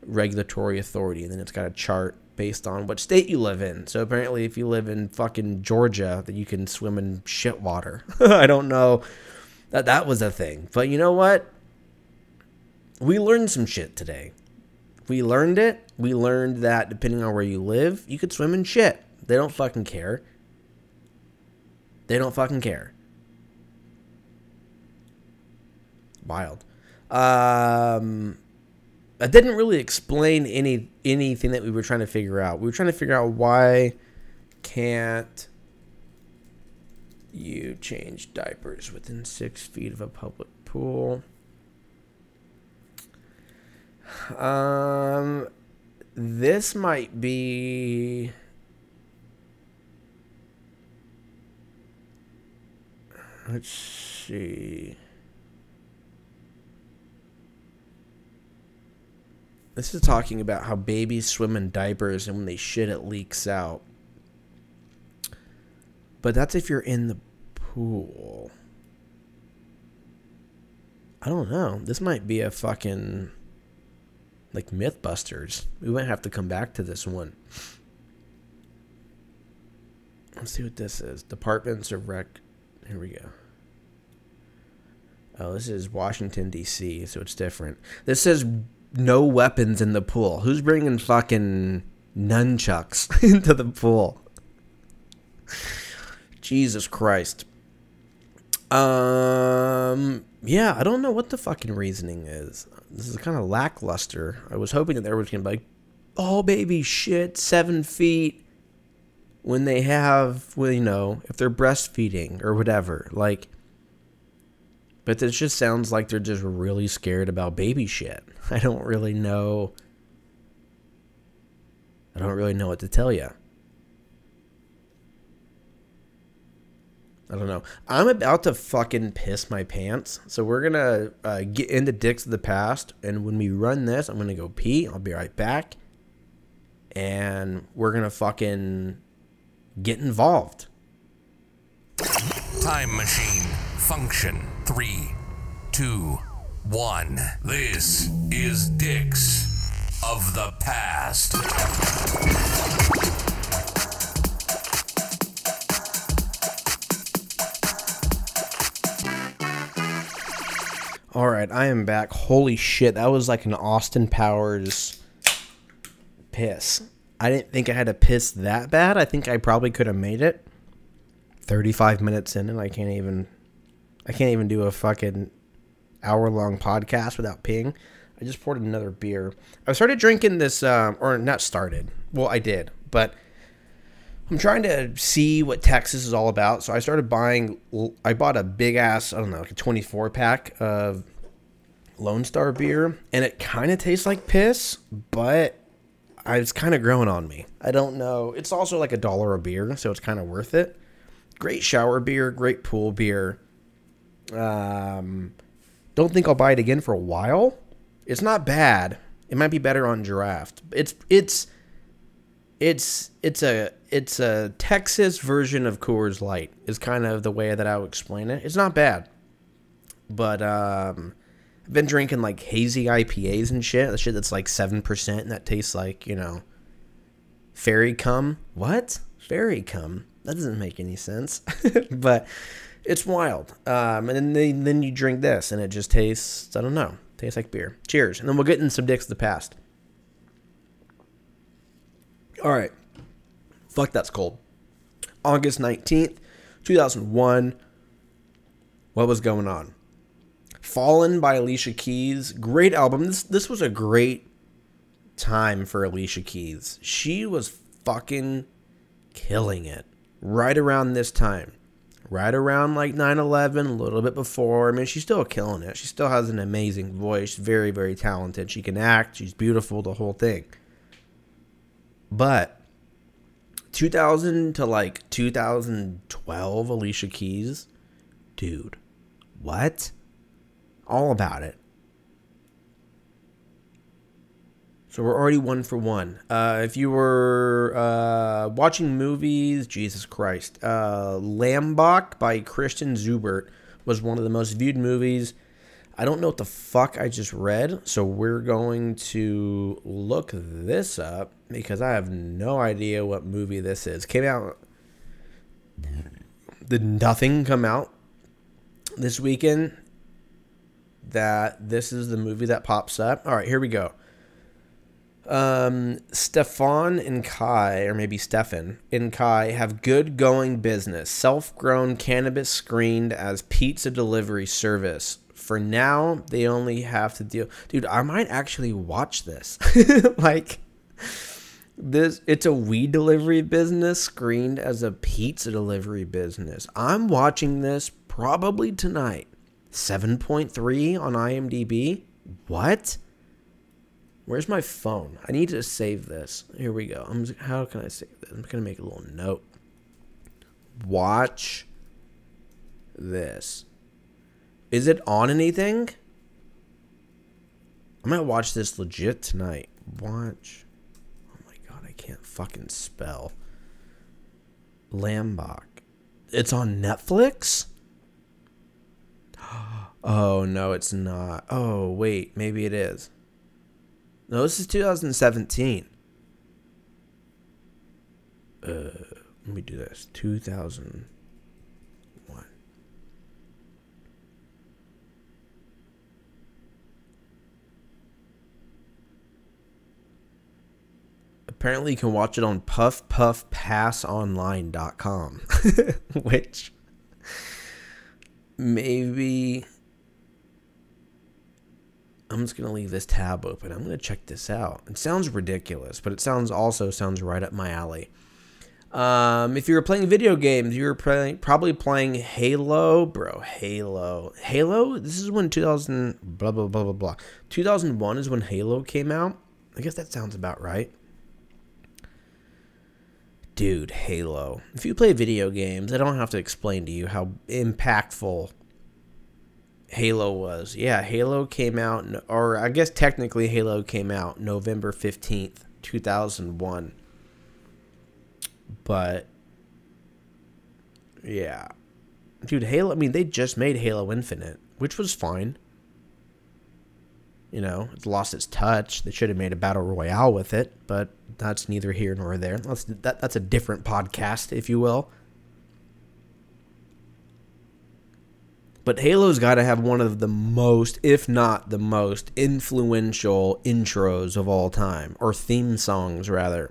regulatory authority. And then it's got a chart based on what state you live in. So apparently if you live in fucking Georgia, that you can swim in shit water. I don't know that that was a thing, but you know what? We learned some shit today. We learned it. We learned that depending on where you live, you could swim in shit. They don't fucking care. They don't fucking care. Wild. Um, I didn't really explain any anything that we were trying to figure out. We were trying to figure out why can't you change diapers within six feet of a public pool? Um, this might be... Let's see. This is talking about how babies swim in diapers and when they shit, it leaks out. But that's if you're in the pool. I don't know. This might be a fucking, like, Mythbusters. We might have to come back to this one. Let's see what this is. Departments of Rec. Here we go. Oh, this is Washington, D C, so it's different. This says no weapons in the pool. Who's bringing fucking nunchucks into the pool? Jesus Christ. Um, yeah, I don't know what the fucking reasoning is. This is kind of lackluster. I was hoping that there was going to be like, oh, baby, shit, seven feet. When they have, well, you know, if they're breastfeeding or whatever, like... But it just sounds like they're just really scared about baby shit. I don't really know. I don't really know what to tell you. I don't know. I'm about to fucking piss my pants. So we're going to uh, get into Dicks of the Past. And when we run this, I'm going to go pee. I'll be right back. And we're going to fucking get involved. Time machine. Function three, two, one. This is Dicks of the Past. All right, I am back. Holy shit, that was like an Austin Powers piss. I didn't think I had to piss that bad. I think I probably could have made it. thirty-five minutes in, and I can't even. I can't even do a fucking hour-long podcast without peeing. I just poured another beer. I started drinking this, um, or not started. Well, I did, but I'm trying to see what Texas is all about. So I started buying, I bought a big-ass, I don't know, like a twenty-four pack of Lone Star beer, and it kind of tastes like piss, but it's kind of growing on me. I don't know. It's also like a dollar a beer, so it's kind of worth it. Great shower beer, great pool beer. Um, don't think I'll buy it again for a while. It's not bad. It might be better on draft. It's it's it's it's a it's a Texas version of Coors Light is kind of the way that I would explain it. It's not bad, but um, I've been drinking like hazy I P As and shit. That shit that's like seven percent and that tastes like, you know, fairy cum. What? Fairy cum? That doesn't make any sense. But. It's wild. Um, and then then you drink this, and it just tastes, I don't know, tastes like beer. Cheers. And then we'll get in some Dicks of the Past. All right. Fuck, that's cold. August nineteenth, two thousand one. What was going on? Fallen by Alicia Keys. Great album. This, this was a great time for Alicia Keys. She was fucking killing it right around this time. Right around like nine eleven, a little bit before. I mean, she's still killing it. She still has an amazing voice. Very, very talented. She can act. She's beautiful, the whole thing. But two thousand to like two thousand twelve, Alicia Keys. Dude, what? All about it. So we're already one for one. Uh, if you were uh, watching movies, Jesus Christ. Uh, Lambach by Christian Zubert was one of the most viewed movies. I don't know what the fuck I just read, so we're going to look this up because I have no idea what movie this is. Came out... Did nothing come out this weekend that this is the movie that pops up? All right, here we go. Um, Stefan and Kai, or maybe Stefan and Kai, have good going business. Self-grown cannabis screened as pizza delivery service. For now, they only have to deal... Dude, I might actually watch this. Like, this, it's a weed delivery business screened as a pizza delivery business. I'm watching this probably tonight. seven point three on IMDb? What? Where's my phone? I need to save this. Here we go. I'm just, how can I save this? I'm going to make a little note. Watch this. Is it on anything? I might watch this legit tonight. Watch. Oh my God, I can't fucking spell. Lambach. It's on Netflix? Oh, no, it's not. Oh, wait. Maybe it is. No, this is twenty seventeen. Uh, Let me do this. two thousand one. Apparently, you can watch it on puff puff pass online dot com, which maybe I'm just going to leave this tab open. I'm going to check this out. It sounds ridiculous, but it sounds also sounds right up my alley. Um, if you were playing video games, you were playing, probably playing Halo, bro. Halo, Halo. This is when two thousand blah blah blah blah blah. two thousand one is when Halo came out. I guess that sounds about right. Dude, Halo. If you play video games, I don't have to explain to you how impactful Halo was. Yeah, Halo came out, or I guess technically Halo came out November fifteenth, two thousand one. But, yeah. Dude, Halo, I mean, they just made Halo Infinite, which was fine. You know, it lost its touch. They should have made a Battle Royale with it, but that's neither here nor there. That's, that, that's a different podcast, if you will. But Halo's got to have one of the most, if not the most, influential intros of all time, or theme songs, rather.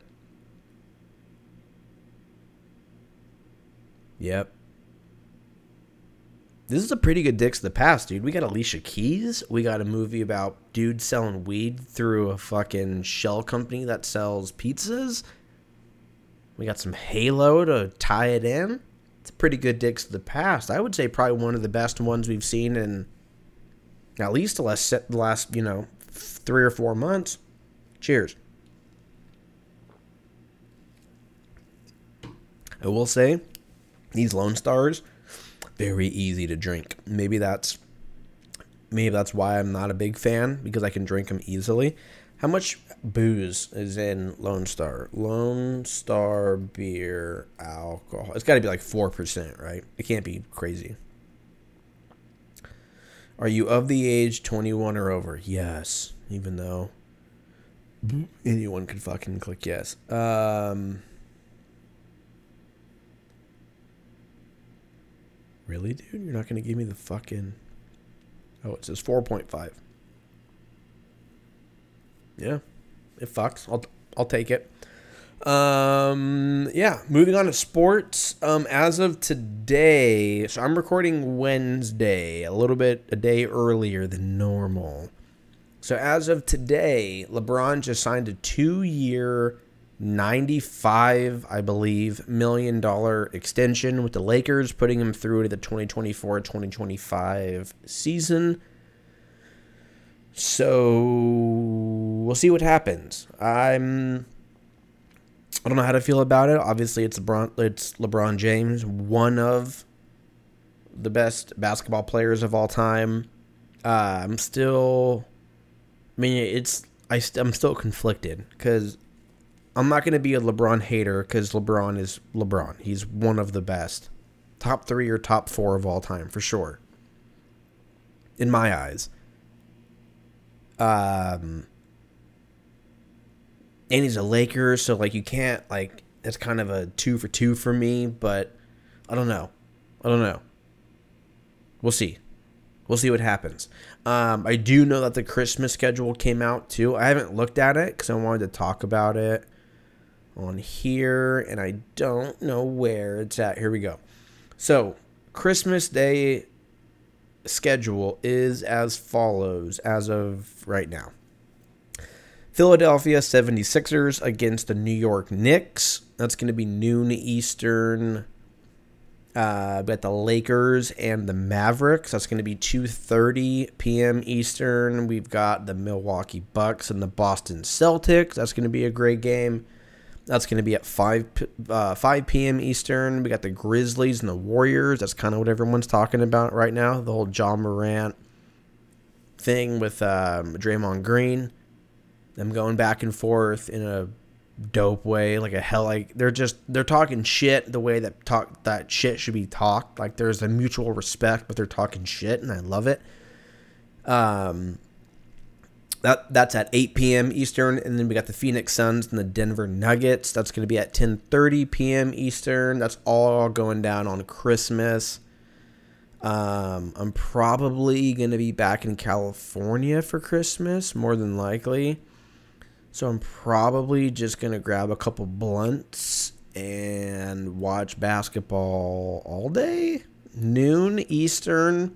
Yep. This is a pretty good Dicks of the Past, dude. We got Alicia Keys. We got a movie about dudes selling weed through a fucking shell company that sells pizzas. We got some Halo to tie it in. It's a pretty good Dicks of the Past. I would say probably one of the best ones we've seen in at least the last, the last you know, three or four months. Cheers. I will say, these Lone Stars, very easy to drink. Maybe that's maybe that's why I'm not a big fan, because I can drink them easily. How much booze is in Lone Star? Lone Star beer alcohol. It's got to be like four percent, right? It can't be crazy. Are you of the age twenty-one or over? Yes, even though anyone could fucking click yes. Um... Really, dude? You're not going to give me the fucking... Oh, it says four point five. Yeah. It fucks. I'll I'll take it. Um, yeah. Moving on to sports. Um, as of today... So I'm recording Wednesday. A little bit a day earlier than normal. So as of today, LeBron just signed a two-year... ninety-five, I believe, million dollar extension with the Lakers, putting him through to the twenty twenty-four twenty twenty-five season. So we'll see what happens. I'm I don't know how to feel about it. Obviously, it's LeBron, it's LeBron James, one of the best basketball players of all time. Uh, I'm still I mean, it's I st- I'm still conflicted, cuz I'm not going to be a LeBron hater, because LeBron is LeBron. He's one of the best. Top three or top four of all time, for sure. In my eyes. Um, and he's a Laker, so, like, you can't, like, that's kind of a two for two for me, but I don't know. I don't know. We'll see. We'll see what happens. Um, I do know that the Christmas schedule came out, too. I haven't looked at it, because I wanted to talk about it on here, and I don't know where it's at. Here we go. So, Christmas Day schedule is as follows as of right now. Philadelphia seventy-sixers against the New York Knicks. That's going to be noon Eastern. Uh, but the Lakers and the Mavericks, that's going to be two thirty p.m. Eastern. We've got the Milwaukee Bucks and the Boston Celtics. That's going to be a great game. That's going to be at five p.m. Eastern. We got the Grizzlies and the Warriors. That's kind of what everyone's talking about right now. The whole John Morant thing with um, Draymond Green. Them going back and forth in a dope way, like a hell, like they're just they're talking shit the way that talk that shit should be talked. Like there's a mutual respect, but they're talking shit, and I love it. Um, That that's at eight p.m. Eastern, and then we got the Phoenix Suns and the Denver Nuggets. That's going to be at ten thirty p.m. Eastern. That's all going down on Christmas. Um, I'm probably going to be back in California for Christmas, more than likely. So I'm probably just going to grab a couple blunts and watch basketball all day, noon Eastern,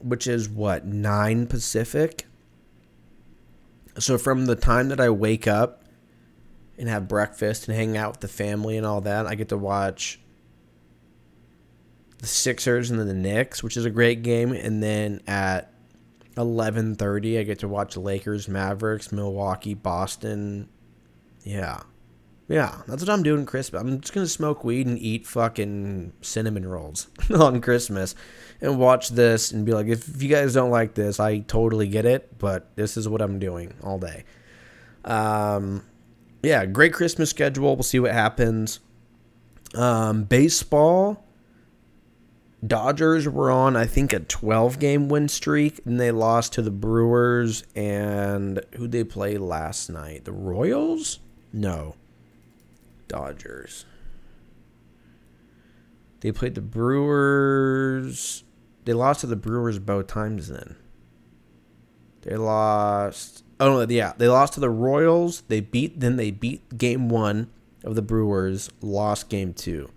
which is what, nine Pacific. So from the time that I wake up and have breakfast and hang out with the family and all that, I get to watch the Sixers and then the Knicks, which is a great game. And then at eleven thirty, I get to watch Lakers, Mavericks, Milwaukee, Boston. Yeah. Yeah, that's what I'm doing Christmas. I'm just going to smoke weed and eat fucking cinnamon rolls on Christmas and watch this and be like, if, if you guys don't like this, I totally get it, but this is what I'm doing all day. Um, yeah, great Christmas schedule. We'll see what happens. Um, baseball, Dodgers were on, I think, a twelve-game win streak, and they lost to the Brewers and who'd they play last night? The Royals? No. Dodgers. They played the Brewers. They lost to the Brewers both times then. They lost. Oh, yeah. They lost to the Royals. They beat. Then they beat game one of the Brewers, lost game two.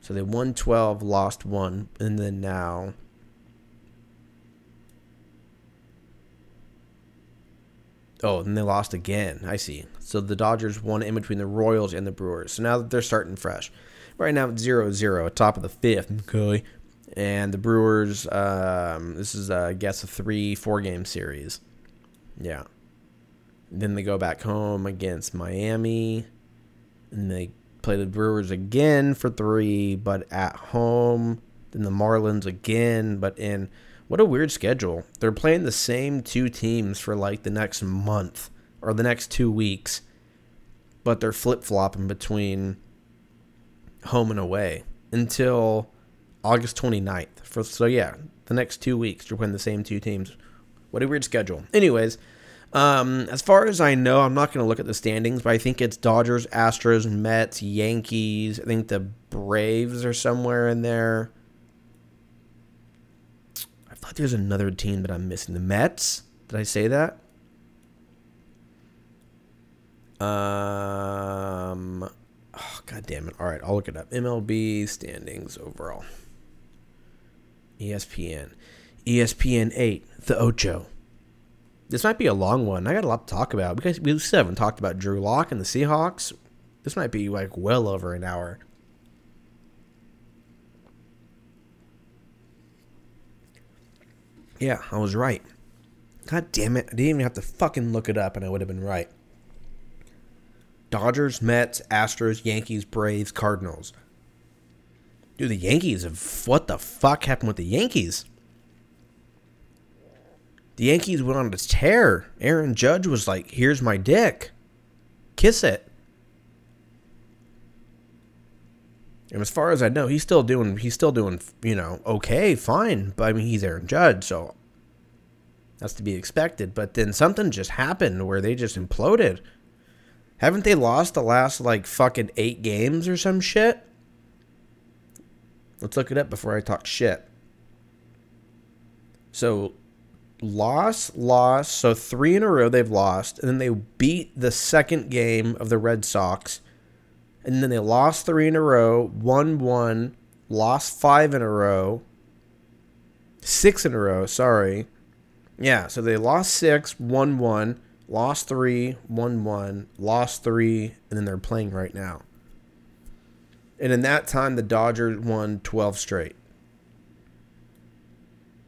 So they won twelve, lost one. And then now. Oh, and they lost again. I see. So the Dodgers won in between the Royals and the Brewers. So now that they're starting fresh. Right now it's zero zero, top of the fifth. Okay. And the Brewers, um, this is, uh, I guess, a three, four-game series. Yeah. Then they go back home against Miami. And they play the Brewers again for three, but at home. Then the Marlins again, but in... What a weird schedule. They're playing the same two teams for like the next month or the next two weeks, but they're flip-flopping between home and away until August twenty-ninth. For, so, yeah, the next two weeks, you're playing the same two teams. What a weird schedule. Anyways, um, as far as I know, I'm not going to look at the standings, but I think it's Dodgers, Astros, Mets, Yankees. I think the Braves are somewhere in there. There's another team that I'm missing. The Mets? Did I say that? Um, oh, God damn it. All right, I'll look it up. M L B standings overall. E S P N. E S P N eight. The Ocho. This might be a long one. I got a lot to talk about. Because we still haven't talked about Drew Lock and the Seahawks. This might be like well over an hour. Yeah, I was right. God damn it. I didn't even have to fucking look it up and I would have been right. Dodgers, Mets, Astros, Yankees, Braves, Cardinals. Dude, the Yankees have... What the fuck happened with the Yankees? The Yankees went on this tear. Aaron Judge was like, here's my dick. Kiss it. And as far as I know, he's still doing, he's still doing, you know, okay, fine. But, I mean, he's Aaron Judge, so that's to be expected. But then something just happened where they just imploded. Haven't they lost the last, like, fucking eight games or some shit? Let's look it up before I talk shit. So, loss, loss. So, three in a row they've lost. And then they beat the second game of the Red Sox. And then they lost three in a row, won one, lost five in a row, six in a row, sorry. Yeah, so they lost six, won one, lost three, won one, lost three, and then they're playing right now. And in that time, the Dodgers won twelve straight.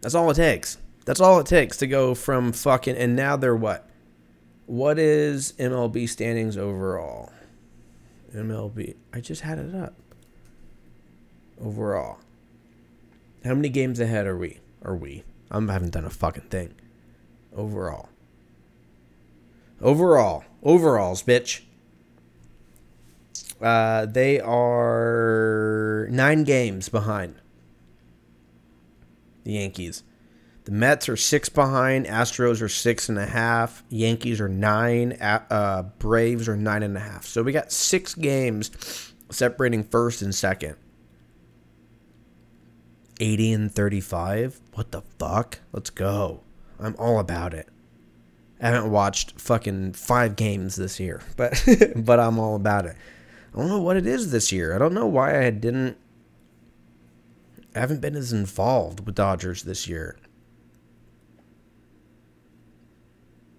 That's all it takes. That's all it takes to go from fucking, and now they're what? What is M L B standings overall? M L B. I just had it up. Overall. How many games ahead are we? Are we? I haven't done a fucking thing. Overall. Overall. Overalls, bitch. Uh, they are nine games behind the Yankees. The Mets are six behind. Astros are six and a half. Yankees are nine. Uh, Braves are nine and a half. So we got six games separating first and second. eighty and thirty-five. What the fuck? Let's go. I'm all about it. I haven't watched fucking five games this year, but but I'm all about it. I don't know what it is this year. I don't know why I didn't. I haven't been as involved with Dodgers this year.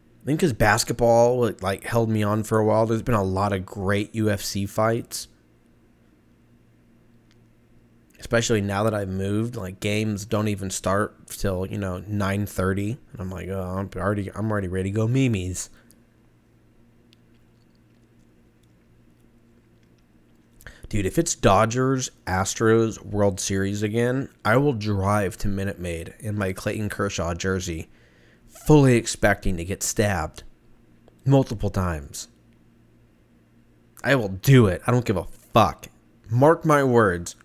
I think because basketball like held me on for a while. There's been a lot of great U F C fights, especially now that I've moved. Like games don't even start till you know nine thirty, and I'm like, oh, I'm already, I'm already ready to go memes. Dude, if it's Dodgers, Astros, World Series again, I will drive to Minute Maid in my Clayton Kershaw jersey, fully expecting to get stabbed multiple times. I will do it. I don't give a fuck. Mark my words.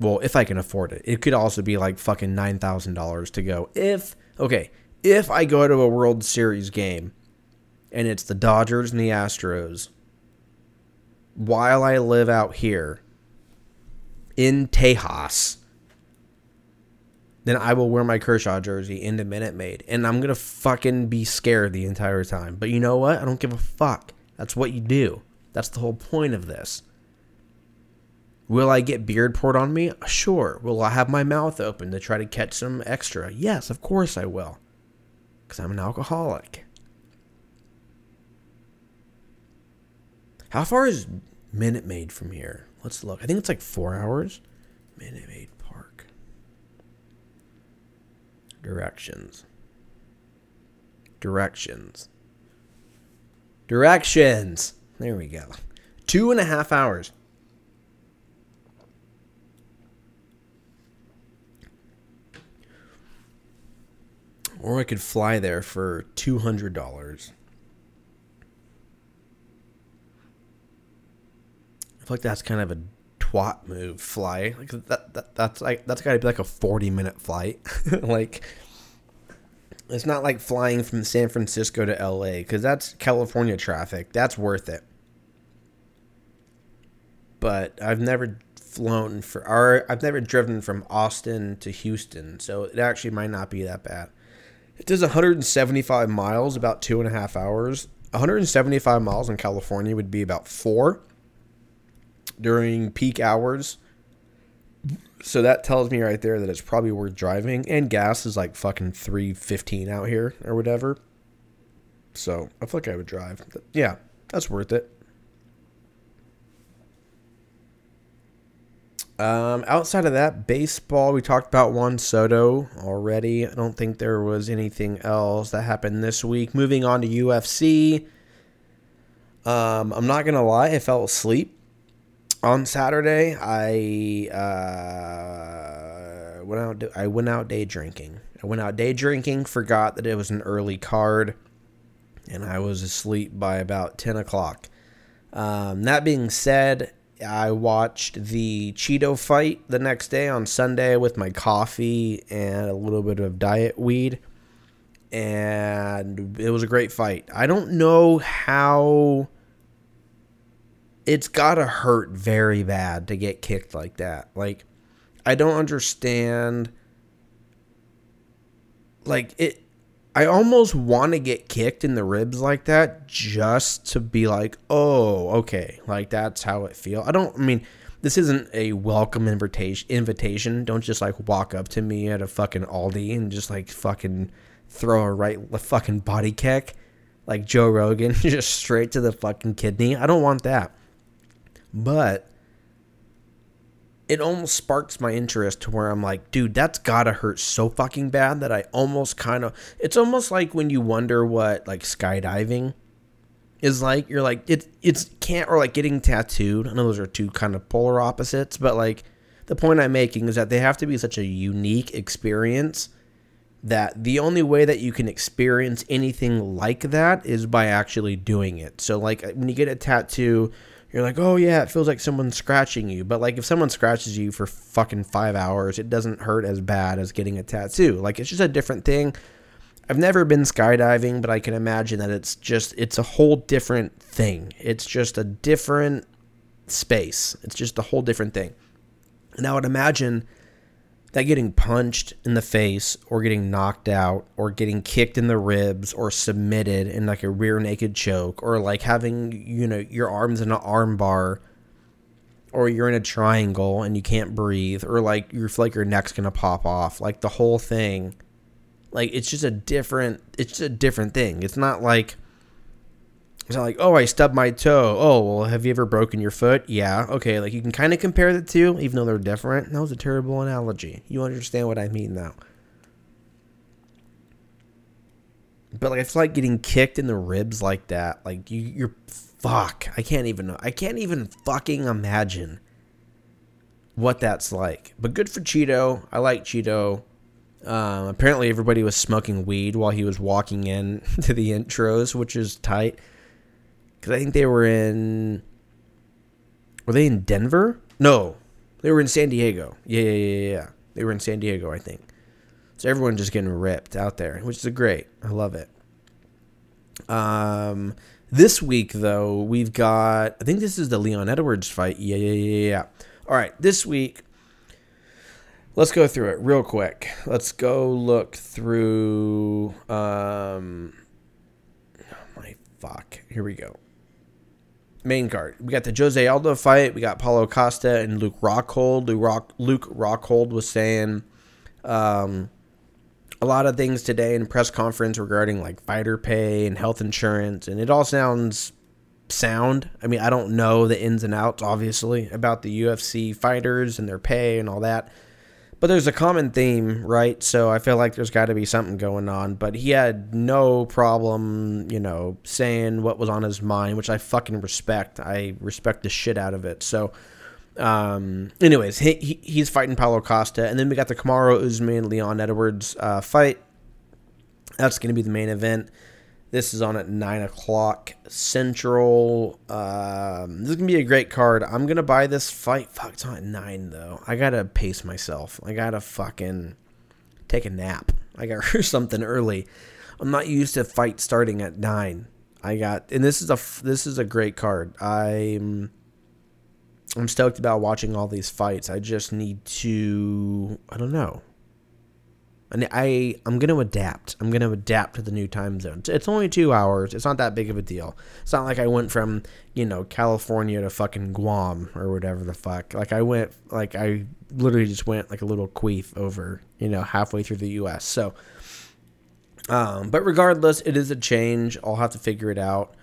Well, if I can afford it. It could also be like fucking nine thousand dollars to go. If, okay, if I go to a World Series game and it's the Dodgers and the Astros while I live out here in Tejas, then I will wear my Kershaw jersey into Minute Maid. And I'm going to fucking be scared the entire time. But you know what? I don't give a fuck. That's what you do. That's the whole point of this. Will I get beard poured on me? Sure. Will I have my mouth open to try to catch some extra? Yes, of course I will. Because I'm an alcoholic. How far is Minute Maid from here? Let's look. I think it's like four hours. Minute Maid. Directions. Directions. Directions. There we go. Two and a half hours. Or I could fly there for two hundred dollars. I feel like that's kind of a twat move, fly. Like that, that that's like that's gotta be like a forty minute flight. Like it's not like flying from San Francisco to L A, because that's California traffic. That's worth it. But I've never flown for or I've never driven from Austin to Houston, so it actually might not be that bad. It does one hundred seventy-five miles, about two and a half hours. one hundred seventy-five miles in California would be about four during peak hours. So that tells me right there that it's probably worth driving. And gas is like fucking three fifteen out here or whatever. So I feel like I would drive. Yeah, that's worth it. Um, outside of that, baseball, we talked about Juan Soto already. I don't think there was anything else that happened this week. Moving on to U F C. Um, I'm not going to lie, I fell asleep. On Saturday, I uh, went out. I went out day drinking. I went out day drinking. Forgot that it was an early card, and I was asleep by about ten o'clock. Um, that being said, I watched the Cheeto fight the next day on Sunday with my coffee and a little bit of diet weed, and it was a great fight. I don't know how. It's gotta hurt very bad to get kicked like that. Like, I don't understand. Like, it. I almost want to get kicked in the ribs like that just to be like, oh, okay. Like, that's how it feels. I don't, I mean, this isn't a welcome invitation. Invitation. Don't just, like, walk up to me at a fucking Aldi and just, like, fucking throw a right a fucking body kick. Like Joe Rogan, just straight to the fucking kidney. I don't want that. But it almost sparks my interest to where I'm like, dude, that's gotta hurt so fucking bad that I almost kind of... It's almost like when you wonder what, like, skydiving is like. You're like, it, it's can't... Or, like, getting tattooed. I know those are two kind of polar opposites. But, like, the point I'm making is that they have to be such a unique experience that the only way that you can experience anything like that is by actually doing it. So, like, when you get a tattoo... you're like, oh yeah, it feels like someone's scratching you. But like if someone scratches you for fucking five hours, it doesn't hurt as bad as getting a tattoo. Like it's just a different thing. I've never been skydiving, but I can imagine that it's just, it's a whole different thing. It's just a different space. It's just a whole different thing. And I would imagine that getting punched in the face or getting knocked out or getting kicked in the ribs or submitted in like a rear naked choke or like having, you know, your arms in an arm bar or you're in a triangle and you can't breathe or like you feel like your neck's going to pop off. Like the whole thing, like it's just a different, it's just a different thing. It's not like, it's not like, oh, I stubbed my toe. Oh, well, have you ever broken your foot? Yeah. Okay. Like you can kind of compare the two, even though they're different. That was a terrible analogy. You understand what I mean now. But like, I feel like getting kicked in the ribs like that. Like you, you're fuck. I can't even, I can't even fucking imagine what that's like, but good for Cheeto. I like Cheeto. Um, apparently everybody was smoking weed while he was walking in to the intros, which is tight. Because I think they were in... Were they in Denver? No. They were in San Diego. Yeah, yeah, yeah, yeah. They were in San Diego, I think. So everyone's just getting ripped out there, which is great. I love it. Um, this week, though, we've got... I think this is the Leon Edwards fight. Yeah, yeah, yeah, yeah. All right, this week... Let's go through it real quick. Let's go look through... Um, oh, my fuck. Here we go. Main card. We got the Jose Aldo fight. We got Paulo Costa and Luke Rockhold. Luke, Rock, Luke Rockhold was saying um, a lot of things today in a press conference regarding like fighter pay and health insurance, and it all sounds sound. I mean, I don't know the ins and outs, obviously, about the U F C fighters and their pay and all that. But there's a common theme, right? So I feel like there's got to be something going on. But he had no problem, you know, saying what was on his mind, which I fucking respect. I respect the shit out of it. So um, anyways, he, he, he's fighting Paulo Costa. And then we got the Kamaru Usman, Leon Edwards uh, fight. That's going to be the main event. This is on at nine o'clock Central. Um, this is going to be a great card. I'm going to buy this fight. Fuck, it's on at nine, though. I got to pace myself. I got to fucking take a nap. I got to do something early. I'm not used to fight starting at nine. I got... And this is a, this is a great card. I'm, I'm stoked about watching all these fights. I just need to... I don't know. And I, I'm going to adapt. I'm going to adapt to the new time zone. It's only two hours. It's not that big of a deal. It's not like I went from, you know, California to fucking Guam or whatever the fuck. Like I went, like I literally just went like a little queef over, you know, halfway through the U S. So, um, but regardless, it is a change. I'll have to figure it out.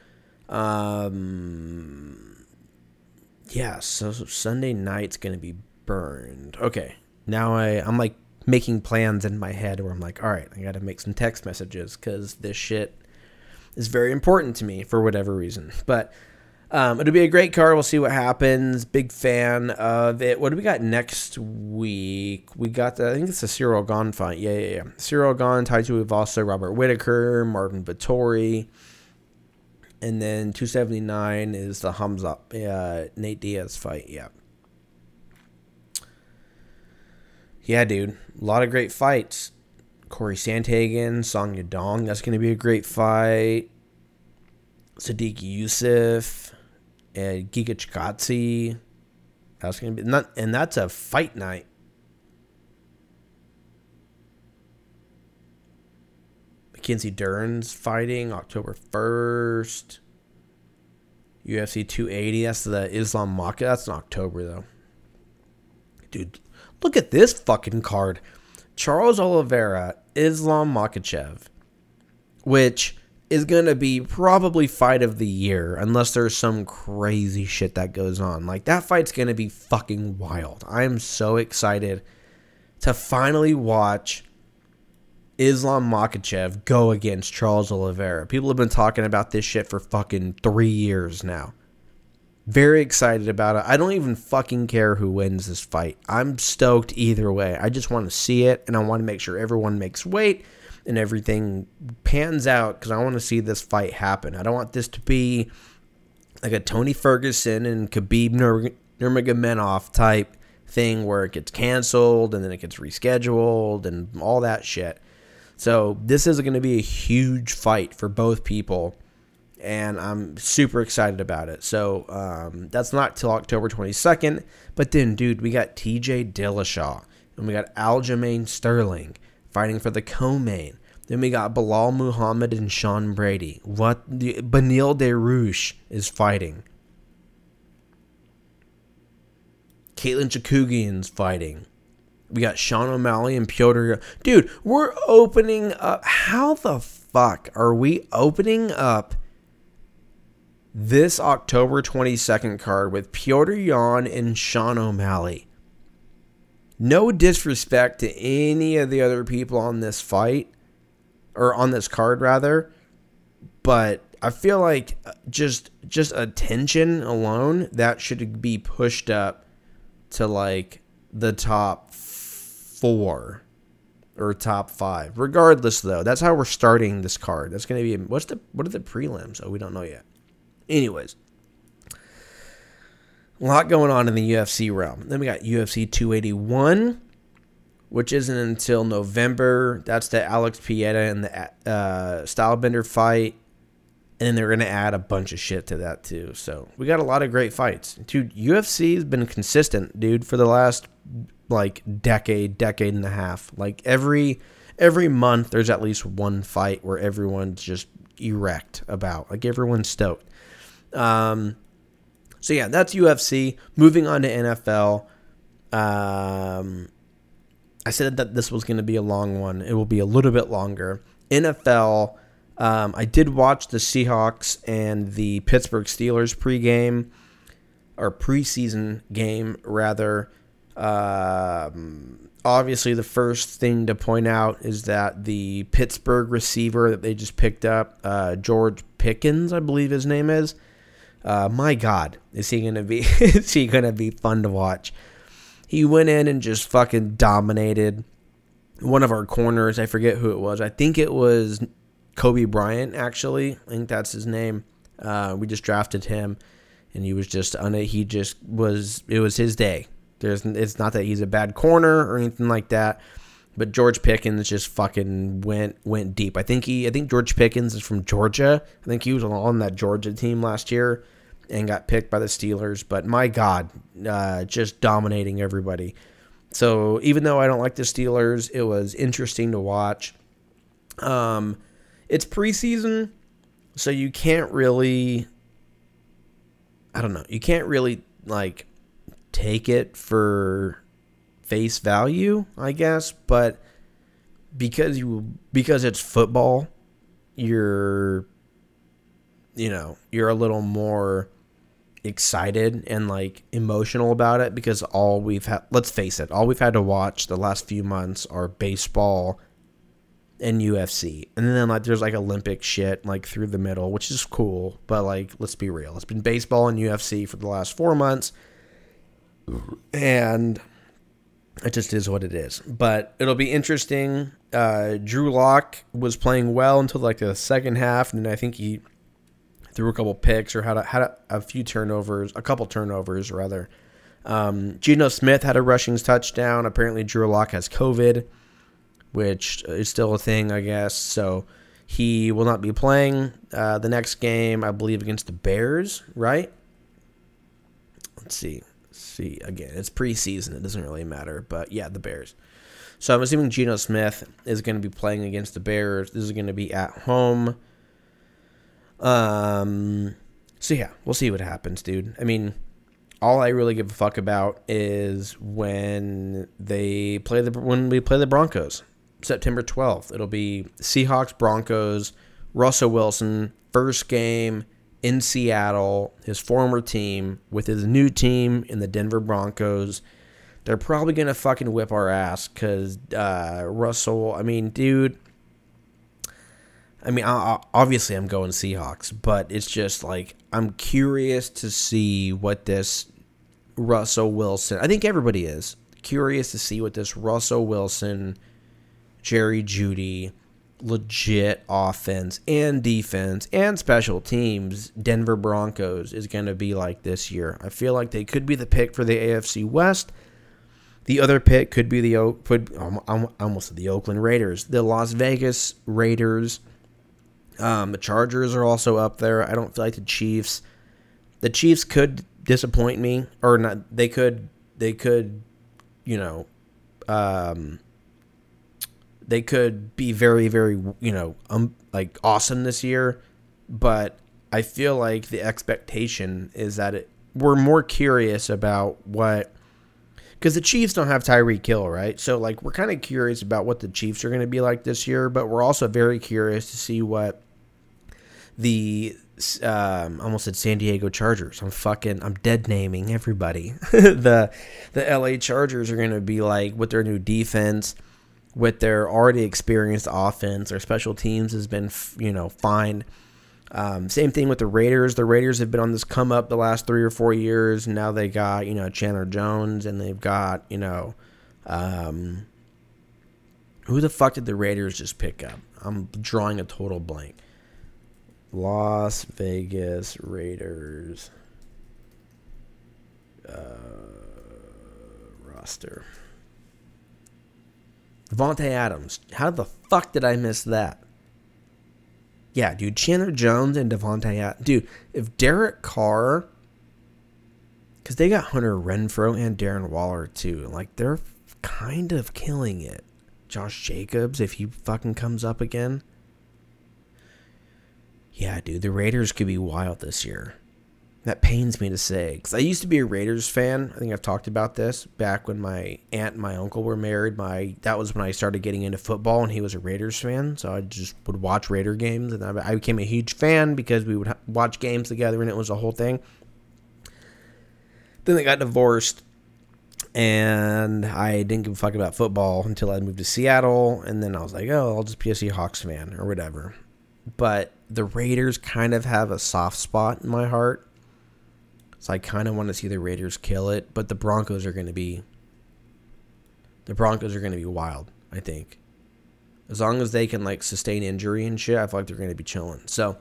Um, yeah, so, so Sunday night's going to be burned. Okay, now I, I'm like, making plans in my head where I'm like, all right, I got to make some text messages because this shit is very important to me for whatever reason. But um, it'll be a great card. We'll see what happens. Big fan of it. What do we got next week? We got the, I think it's the Ciryl Gane fight. Yeah, yeah, yeah. Ciryl Gane, Taito Ivasa, Robert Whitaker, Marvin Vettori. And then two seventy-nine is the Hamza, uh, Nate Diaz fight. Yeah. Yeah, dude. A lot of great fights. Corey Sandhagen, Song Yadong. That's going to be a great fight. Sadiq Yusuf, and Giga Chikadze. That's going to be not, and that's a fight night. Mackenzie Dern's fighting October first. U F C two eighty. That's the Islam Makhachev. That's in October though, dude. Look at this fucking card. Charles Oliveira, Islam Makhachev, which is going to be probably fight of the year unless there's some crazy shit that goes on. Like, that fight's going to be fucking wild. I am so excited to finally watch Islam Makhachev go against Charles Oliveira. People have been talking about this shit for fucking three years now. Very excited about it. I don't even fucking care who wins this fight. I'm stoked either way. I just want to see it, and I want to make sure everyone makes weight and everything pans out because I want to see this fight happen. I don't want this to be like a Tony Ferguson and Khabib Nur- Nurmagomedov type thing where it gets canceled and then it gets rescheduled and all that shit. So this is going to be a huge fight for both people, and I'm super excited about it. So um, that's not till October twenty-second. But then, dude, we got T J Dillashaw, and we got Aljamain Sterling fighting for the co-main. Then we got Bilal Muhammad and Sean Brady. What the, Benil Dariush is fighting. Caitlin Chookagian's fighting. We got Sean O'Malley and Piotr. Dude, we're opening up. How the fuck are we opening up this October twenty-second card with Piotr Jan and Sean O'Malley? No disrespect to any of the other people on this fight, or on this card rather, but I feel like just just attention alone, that should be pushed up to like the top four or top five. Regardless, though, that's how we're starting this card. That's gonna be what's the what are the prelims? Oh, we don't know yet. Anyways, a lot going on in the U F C realm. Then we got U F C two eighty-one, which isn't until November. That's the Alex Pereira and the uh, Stylebender fight. And then they're going to add a bunch of shit to that, too. So we got a lot of great fights. Dude, U F C has been consistent, dude, for the last, like, decade, decade and a half. Like, every every month there's at least one fight where everyone's just erect about. Like, everyone's stoked. Um, so, yeah, that's U F C. Moving on to N F L. Um, I said that this was going to be a long one. It will be a little bit longer. N F L... Um, I did watch the Seahawks and the Pittsburgh Steelers pregame, or preseason game, rather. Um, obviously, the first thing to point out is that the Pittsburgh receiver that they just picked up, uh, George Pickens, I believe his name is. Uh, my God, is he gonna be? Is he gonna be fun to watch? He went in and just fucking dominated one of our corners. I forget who it was. I think it was Kobe Bryant, actually. I think that's his name. Uh, we just drafted him, and he was just on it. He just was, it was his day. There's, it's not that he's a bad corner or anything like that, but George Pickens just fucking went, went deep. I think he, I think George Pickens is from Georgia. I think he was on that Georgia team last year and got picked by the Steelers, but my God, uh, just dominating everybody. So even though I don't like the Steelers, it was interesting to watch. Um, It's preseason, so you can't really, I don't know, you can't really, like, take it for face value, I guess, but because you because it's football, you're, you know, you're a little more excited and, like, emotional about it, because all we've had, let's face it, all we've had to watch the last few months are baseball and U F C, and then like there's like Olympic shit like through the middle, which is cool, but like let's be real, it's been baseball and U F C for the last four months, and it just is what it is. But it'll be interesting. uh Drew Lock was playing well until like the second half, and then I think he threw a couple picks or had a, had a, a few turnovers a couple turnovers rather. um Geno Smith had a rushing touchdown. Apparently Drew Lock has COVID, which is still a thing, I guess. So he will not be playing uh, the next game, I believe, against the Bears, right? Let's see. Let's see. Again, it's preseason. It doesn't really matter. But, yeah, the Bears. So I'm assuming Geno Smith is going to be playing against the Bears. This is going to be at home. Um. So, yeah, we'll see what happens, dude. I mean, all I really give a fuck about is when they play the when we play the Broncos. September twelfth. It'll be Seahawks, Broncos, Russell Wilson, first game in Seattle, his former team, with his new team in the Denver Broncos. They're probably going to fucking whip our ass because uh, Russell, I mean, dude, I mean, obviously I'm going Seahawks, but it's just like I'm curious to see what this Russell Wilson, I think everybody is, curious to see what this Russell Wilson, Jerry Jeudy, legit offense and defense and special teams Denver Broncos is going to be like this year. I feel like they could be the pick for the A F C West. The other pick could be the o- could, um, almost the Oakland Raiders, the Las Vegas Raiders. Um, the Chargers are also up there. I don't feel like the Chiefs. The Chiefs could disappoint me, or not. They could. They could. You know. Um, They could be very, very, you know, um, like awesome this year, but I feel like the expectation is that it, we're more curious about what, because the Chiefs don't have Tyreek Hill, right? So like we're kind of curious about what the Chiefs are going to be like this year, but we're also very curious to see what the um, I almost said San Diego Chargers. I'm fucking I'm dead naming everybody. the the L A Chargers are going to be like with their new defense. With their already experienced offense, their special teams has been, you know, fine. Um, same thing with the Raiders. The Raiders have been on this come up the last three or four years. And now they got, you know, Chandler Jones, and they've got, you know, um, who the fuck did the Raiders just pick up? I'm drawing a total blank. Las Vegas Raiders uh, roster. Devontae Adams. How the fuck did I miss that? Yeah, dude. Chandler Jones and Devontae Adams. Dude, if Derek Carr... Because they got Hunter Renfrow and Darren Waller, too. Like, they're kind of killing it. Josh Jacobs, if he fucking comes up again. Yeah, dude. The Raiders could be wild this year. That pains me to say, because I used to be a Raiders fan. I think I've talked about this back when my aunt and my uncle were married. My that was when I started getting into football, and he was a Raiders fan. So I just would watch Raider games, and I became a huge fan because we would watch games together, and it was a whole thing. Then they got divorced, and I didn't give a fuck about football until I moved to Seattle, and then I was like, oh, I'll just be a Seahawks fan or whatever. But the Raiders kind of have a soft spot in my heart. So I kind of want to see the Raiders kill it, but the Broncos are going to be the Broncos are going to be wild, I think. As long as they can like sustain injury and shit, I feel like they're going to be chilling. So,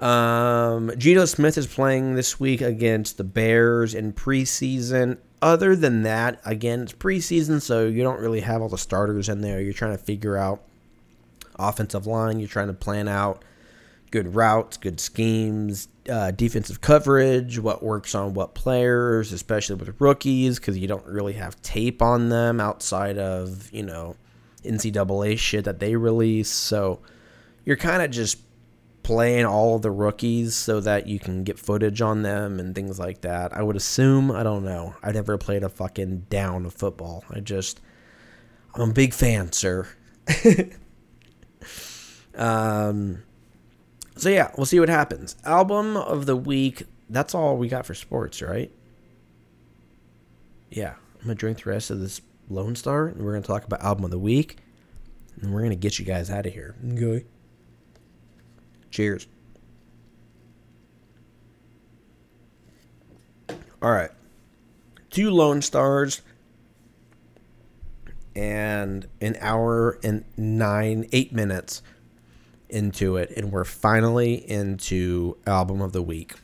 um, Geno Smith is playing this week against the Bears in preseason. Other than that, again, it's preseason, so you don't really have all the starters in there. You're trying to figure out offensive line. You're trying to plan out good routes, good schemes, uh, defensive coverage, what works on what players, especially with rookies, because you don't really have tape on them outside of, you know, N C double A shit that they release. So you're kind of just playing all of the rookies so that you can get footage on them and things like that. I would assume, I don't know. I never played a fucking down of football. I just, I'm a big fan, sir. um... So, yeah, we'll see what happens. Album of the week. That's all we got for sports, right? Yeah. I'm going to drink the rest of this Lone Star, and we're going to talk about album of the week. And we're going to get you guys out of here. Okay. Cheers. All right. Two Lone Stars and an hour and nine, eight minutes into it, and we're finally into album of the week.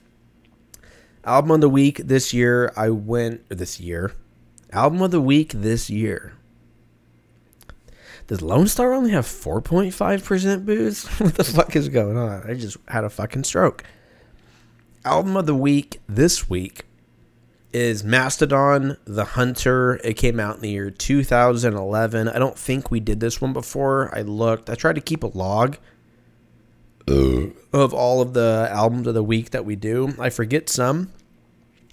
Album of the week this year, I went this year. Album of the week this year. Does Lone Star only have four point five percent booze? What the fuck is going on? I just had a fucking stroke. Album of the week this week is Mastodon, The Hunter. It came out in the year two thousand eleven. I don't think we did this one before. I looked. I tried to keep a log of all of the albums of the week that we do. I forget some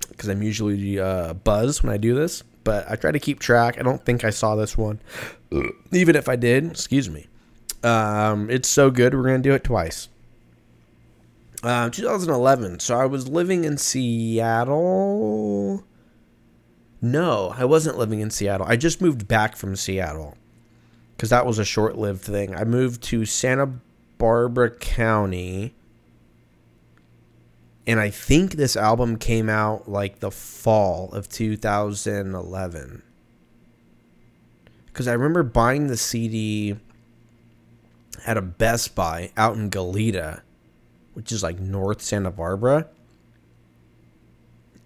because I'm usually uh, buzzed when I do this, but I try to keep track. I don't think I saw this one. Even if I did, excuse me. Um, it's so good, we're going to do it twice. Uh, twenty eleven, so I was living in Seattle. No, I wasn't living in Seattle. I just moved back from Seattle because that was a short-lived thing. I moved to Santa Barbara County, and I think this album came out like the fall of two thousand eleven, because I remember buying the C D at a Best Buy out in Goleta, which is like North Santa Barbara.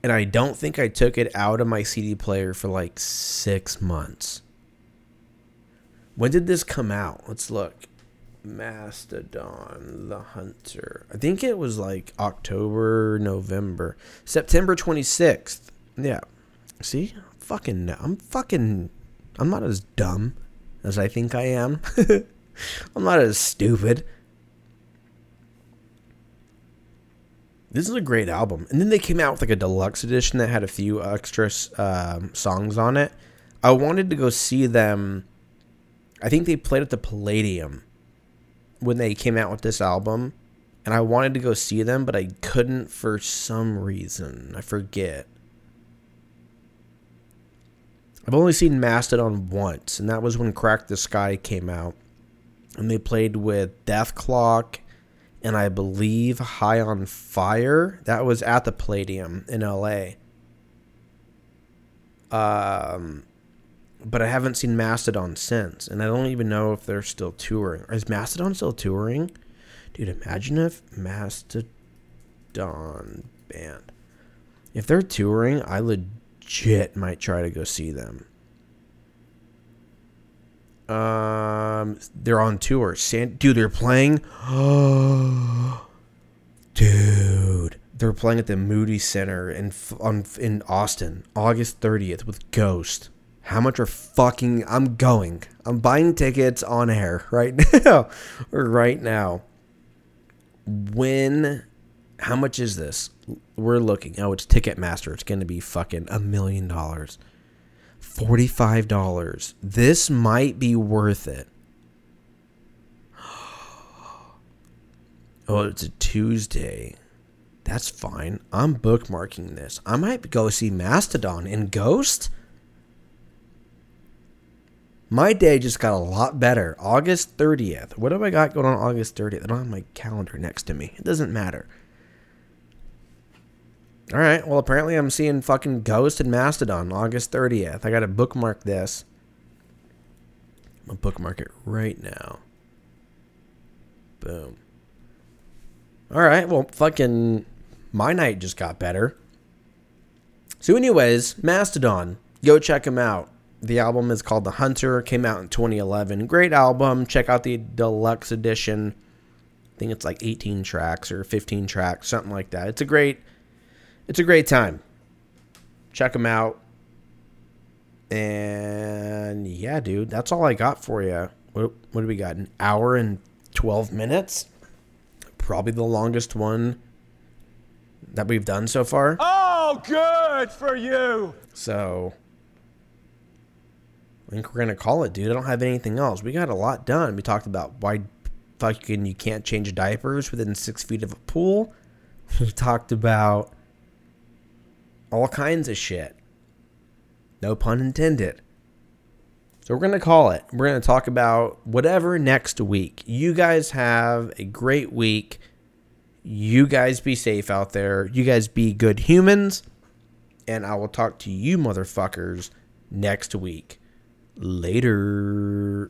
And I don't think I took it out of my C D player for like six months. When did this come out? Let's look. Mastodon the Hunter. I think it was like October, November. September twenty-sixth. Yeah. See? Fucking, I'm fucking, I'm not as dumb as I think I am. I'm not as stupid. This is a great album. And then they came out with like a deluxe edition that had a few extra um, songs on it. I wanted to go see them. I think they played at the Palladium when they came out with this album. And I wanted to go see them, but I couldn't for some reason. I forget. I've only seen Mastodon once, and that was when Crack the Sky came out. And they played with Death Clock and I believe High on Fire. That was at the Palladium in L A. Um, but I haven't seen Mastodon since. And I don't even know if they're still touring. Is Mastodon still touring? Dude, imagine if Mastodon band. If they're touring, I legit might try to go see them. Um, they're on tour. San- Dude, they're playing. Oh, dude, they're playing at the Moody Center in on in Austin, August thirtieth with Ghost. How much are fucking? I'm going. I'm buying tickets on air right now. right now. When? How much is this? We're looking. Oh, it's Ticketmaster. It's gonna be fucking a million dollars. forty-five dollars. This might be worth it. Oh, it's a Tuesday. That's fine. I'm bookmarking this. I might go see Mastodon and Ghost. My day just got a lot better. August thirtieth. What have I got going on August thirtieth? I don't have my calendar next to me. It doesn't matter. All right, well, apparently I'm seeing fucking Ghost and Mastodon August thirtieth. I got to bookmark this. I'm going to bookmark it right now. Boom. All right, well, fucking my night just got better. So anyways, Mastodon, go check them out. The album is called The Hunter, came out in twenty eleven. Great album. Check out the deluxe edition. I think it's like eighteen tracks or fifteen tracks, something like that. It's a great... It's a great time. Check them out. And yeah, dude, that's all I got for you. What, what do we got? An hour and twelve minutes? Probably the longest one that we've done so far. Oh, good for you. So I think we're going to call it, dude. I don't have anything else. We got a lot done. We talked about why fucking you can't change diapers within six feet of a pool. We talked about all kinds of shit. No pun intended. So we're going to call it. We're going to talk about whatever next week. You guys have a great week. You guys be safe out there. You guys be good humans. And I will talk to you motherfuckers next week. Later.